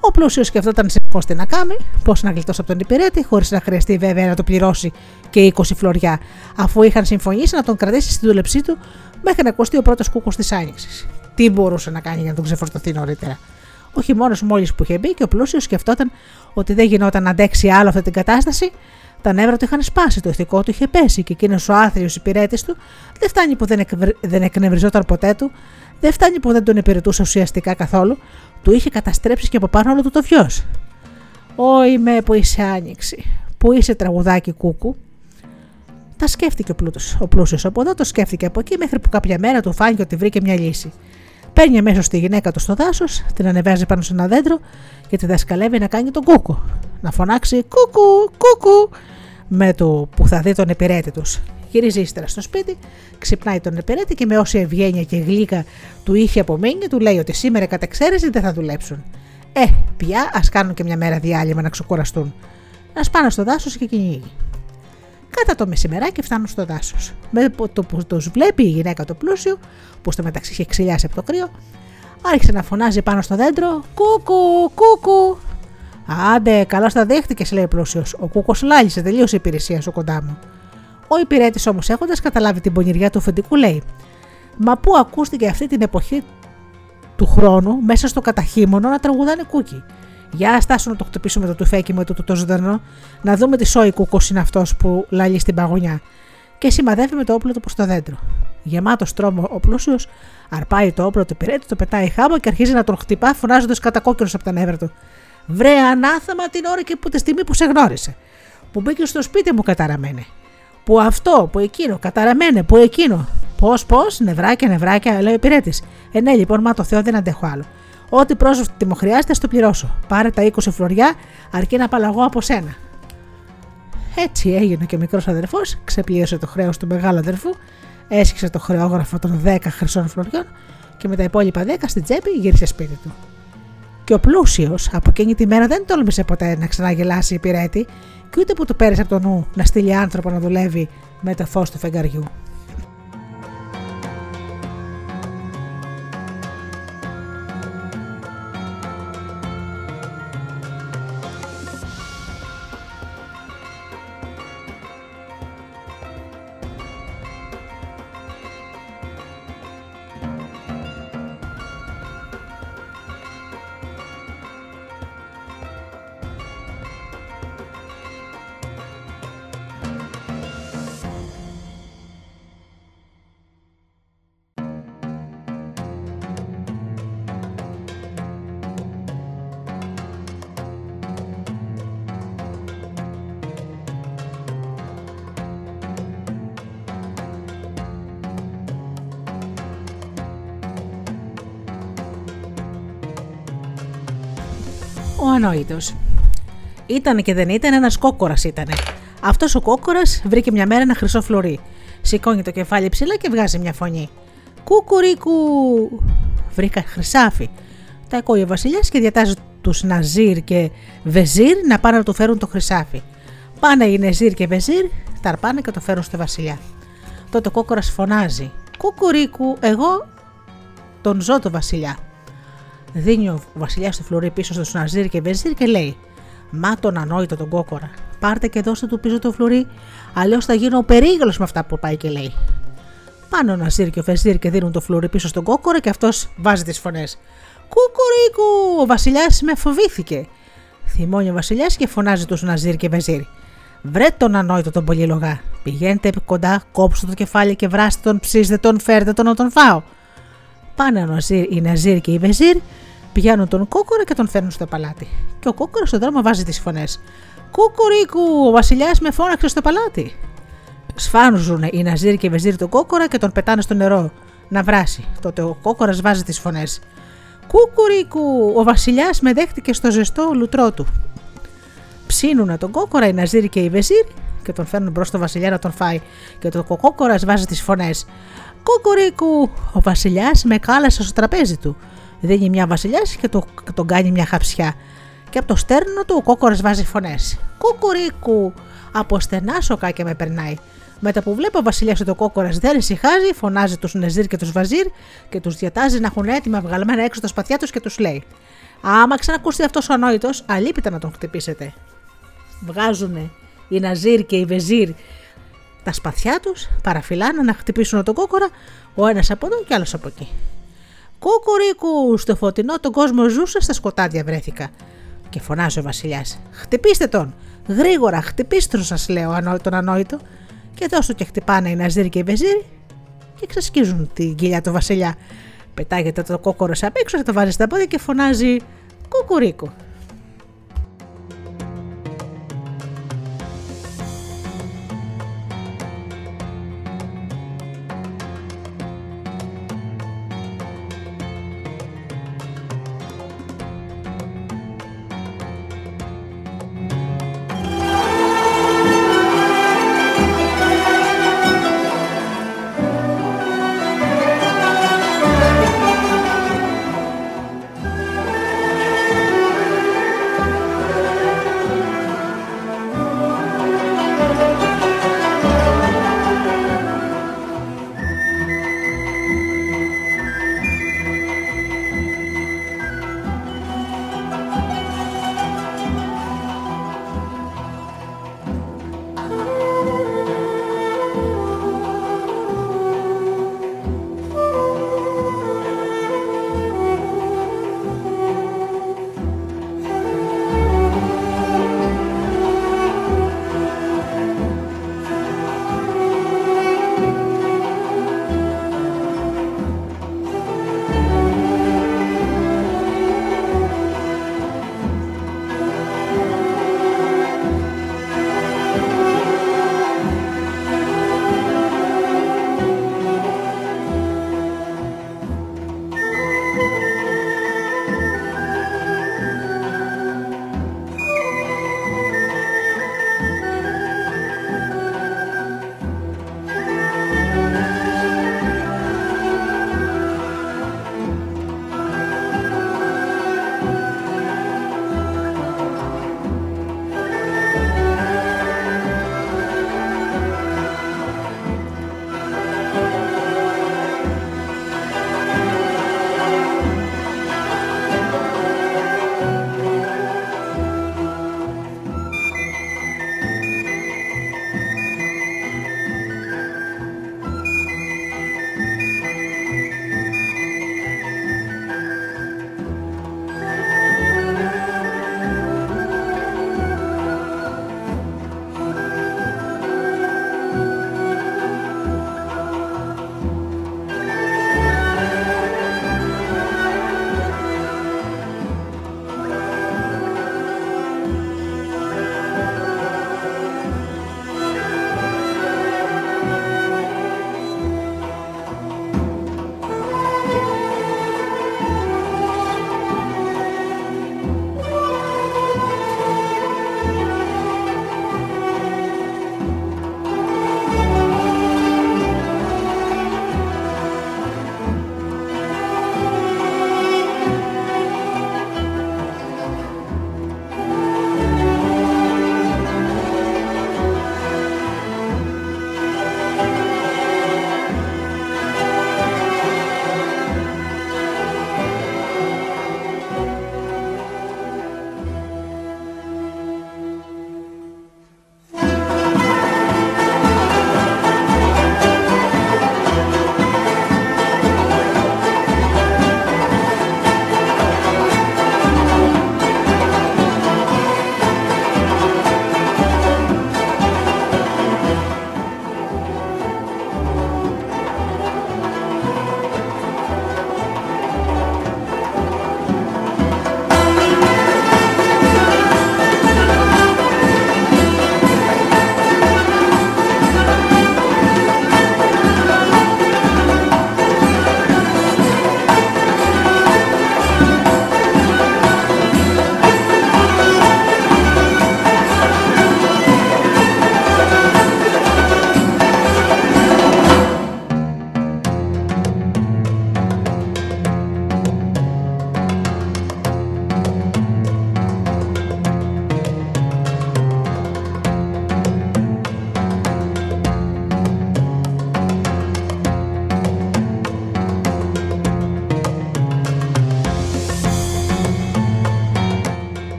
Ο πλούσιος σκεφτόταν συνεχώς τι να κάνει, πώς να γλιτώσει από τον υπηρέτη, χωρίς να χρειαστεί βέβαια να το πληρώσει και 20 φλωριά, αφού είχαν συμφωνήσει να τον κρατήσει στη δούλεψή του μέχρι να ακουστεί ο πρώτος κούκος της άνοιξης. Τι μπορούσε να κάνει για να τον ξεφορτωθεί νωρίτερα. Ο χειμώνας μόλις που είχε μπει και ο πλούσιος σκεφτόταν ότι δεν γινόταν να αντέξει άλλο αυτή την κατάσταση. Τα νεύρα του είχαν σπάσει, το ηθικό του είχε πέσει και εκείνος ο άθλιος υπηρέτης του δεν φτάνει που δεν εκνευριζόταν ποτέ του, δεν φτάνει που δεν τον υπηρετούσε ουσιαστικά καθόλου, του είχε καταστρέψει και από πάνω όλο του το βιος. «Όι με που είσαι άνοιξη, που είσαι τραγουδάκι κούκου». Τα σκέφτηκε ο πλούσιος από εδώ, το σκέφτηκε από εκεί μέχρι που κάποια μέρα του φάνηκε ότι βρήκε μια λύση. Παίρνει αμέσως τη γυναίκα του στο δάσος, την ανεβάζει πάνω σε ένα δέντρο και τη δασκαλεύει να κάνει τον κούκο. Να φωνάξει «Κούκου, κούκου» με το που θα δει τον υπηρέτη τους. Γυρίζει ύστερα στο σπίτι, ξυπνάει τον υπηρέτη και με όση ευγένεια και γλύκα του είχε απομείνει, του λέει ότι σήμερα κατ' εξαίρεση δεν θα δουλέψουν. Πια ας κάνουν και μια μέρα διάλειμμα να ξεκουραστούν. Ας πάνε στο δάσος και κυνηγεί. Κατά το μεσημεράκι φτάνουν στο δάσος. Με το που τους βλέπει η γυναίκα του πλούσιου, που στο μεταξύ είχε ξυλιάσει από το κρύο, άρχισε να φωνάζει πάνω στο δέντρο «Κούκου, κούκου». «Άντε, καλώς τα δέχτηκες», λέει ο πλούσιος. «Ο κούκος λάλησε, τελείωσε η υπηρεσία σου κοντά μου». Ο υπηρέτης όμως, έχοντας καταλάβει την πονηριά του αφεντικού, λέει: «Μα πού ακούστηκε αυτή την εποχή του χρόνου, μέσα στο καταχύμωνο, να τραγουδάνε κούκι. Για στάσου να το χτυπήσουμε το τουφέκι με το ζωντανό, να δούμε τι σόι κούκος είναι αυτός που λαλεί στην παγωνιά». Και σημαδεύει με το όπλο του προς το δέντρο. Γεμάτος τρόμο ο πλούσιος, αρπάει το όπλο του υπηρέτη, το πετάει χάμω και αρχίζει να τον χτυπά, φωνάζοντας κατακόκκινος από τα νεύρα του: «Βρε ανάθεμα την ώρα και που τη στιγμή που σε γνώρισε, που μπήκε στο σπίτι μου καταραμένε, που αυτό, που εκείνο, καταραμένε, που εκείνο». Πώς, νευράκια, νευράκια, λέει ο υπηρέτης. Ναι, λοιπόν, μα το Θεό δεν αντέχω άλλο. Ό,τι πρόσωπτη μου χρειάζεται, ας το πληρώσω. Πάρε τα 20 φλωριά, αρκεί να απαλλαγώ από σένα. Έτσι έγινε και ο μικρός αδερφός, ξεπλήρωσε το χρέος του μεγάλου αδερφού, έσχισε το χρεόγραφο των 10 χρυσών φλωριών και με τα υπόλοιπα 10 στην τσέπη γύρισε σπίτι του. Και ο πλούσιος από εκείνη τη μέρα δεν τόλμησε ποτέ να ξαναγελάσει υπηρέτη, και ούτε που του πέρασε από το νου να στείλει άνθρωπο να δουλεύει με το φως του φεγγαριού. ο ανόητος. Ήτανε και δεν ήταν, ένας κόκορας ήτανε. Αυτός ο κόκορας βρήκε μια μέρα ένα χρυσό φλουρί. Σηκώνει το κεφάλι ψηλά και βγάζει μια φωνή. Κουκουρίκου! Βρήκα χρυσάφι. Τα ακούει ο βασιλιάς και διατάζει τους Ναζίρ και Βεζίρ να πάνε να του φέρουν το χρυσάφι. Πάνε οι Ναζίρ και Βεζίρ, ταρπάνε και το φέρουν στο βασιλιά. Τότε ο κόκορας φωνάζει. Κουκουρίκου, εγώ τον ζω το βασιλιά. Δίνει ο βασιλιάς το φλουρί πίσω στους Ναζίρ και Βεζίρ και λέει. Μα τον ανόητο τον κόκορα. Πάρτε και δώστε του πίσω το φλουρί, αλλιώς θα γίνω περίγελος με αυτά που πάει και λέει. Πάνε ο Ναζίρ και ο Βεζίρ και δίνουν το φλουρί πίσω στον κόκορα και αυτός βάζει τις φωνές. Κουκουρίκου! Ο βασιλιάς με φοβήθηκε. Θυμώνει ο βασιλιάς και φωνάζει τους Ναζίρ και Βεζίρ. Βρε τον ανόητο τον πολυλογά. Πηγαίνετε κοντά, κόψτε το κεφάλι και βράστε τον, ψήστε τον, φέρτε τον να τον φάω. Πάνε οι Ναζίρ και οι Βεζίρ, πιάνουν τον κόκορα και τον φέρνουν στο παλάτι. Και ο κόκορας στον δρόμο βάζει τις φωνές. Κουκουρίκου! Ο βασιλιάς με φώναξε στο παλάτι. Σφάνουζουν οι Ναζίρ και οι Βεζίρ τον κόκορα και τον πετάνε στο νερό να βράσει. Τότε ο κόκορας βάζει τις φωνές. Κουκουρίκου! Ο βασιλιάς με δέχτηκε στο ζεστό λουτρό του. Ψήνουνε τον κόκορα οι Ναζίρ και οι Βεζίρ και τον φέρνουν μπρος στο βασιλιά να τον φάει. Και το κόκορας βάζει τις φωνές. Κουκουρίκου! Ο βασιλιάς με κάλασε στο τραπέζι του. Δίνει μια βασιλιάς και τον κάνει μια χαψιά. Και από το στέρνο του ο κόκορας βάζει φωνές. Κουκουρίκου! Από στενά σοκά και με περνάει. Μετά που βλέπω ο βασιλιάς ότι ο κόκορας δεν ησυχάζει, φωνάζει τους Νεζίρ και τους Βαζίρ και τους διατάζει να έχουν έτοιμα βγαλμένα έξω τα σπαθιά τους και τους λέει: Άμα ξανακούσετε αυτός ο ανόητος, αλίπητα να τον χτυπήσετε. Βγάζουν οι Ναζίρ και οι Βεζίρ τα σπαθιά τους, παραφυλάνε να χτυπήσουν τον κόκορα, ο ένας από εδώ και ο άλλος από εκεί. Κουκουρίκου! Στο φωτεινό τον κόσμο ζούσα, στα σκοτάδια βρέθηκα. Και φωνάζει ο βασιλιάς: Χτυπήστε τον! Γρήγορα, χτυπήστε τον, σας λέω, τον ανόητο. Και τόσο και χτυπάνε οι Ναζίρ και οι Βεζίρ και ξεσκίζουν την κοιλιά του βασιλιά. Πετάγεται το κόκορο απ' έξω και το βάζει στα πόδια και φωνάζει «Κουκουρίκου».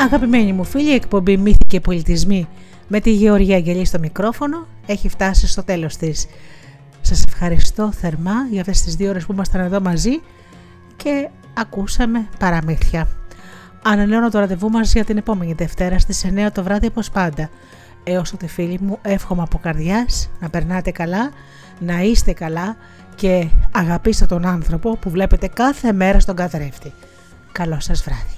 Αγαπημένοι μου φίλοι, η εκπομπή Μύθοι και Πολιτισμοί με τη Γεωργία Αγγελή στο μικρόφωνο έχει φτάσει στο τέλος της. Σας ευχαριστώ θερμά για αυτές τις 2 ώρες που ήμασταν εδώ μαζί και ακούσαμε παραμύθια. Ανανεώνω το ραντεβού μας για την επόμενη Δευτέρα στις 9 το βράδυ όπως πάντα. Έως τότε φίλοι μου, εύχομαι από καρδιάς να περνάτε καλά, να είστε καλά και αγαπήστε τον άνθρωπο που βλέπετε κάθε μέρα στον καθρέφτη. Καλό σας βράδυ.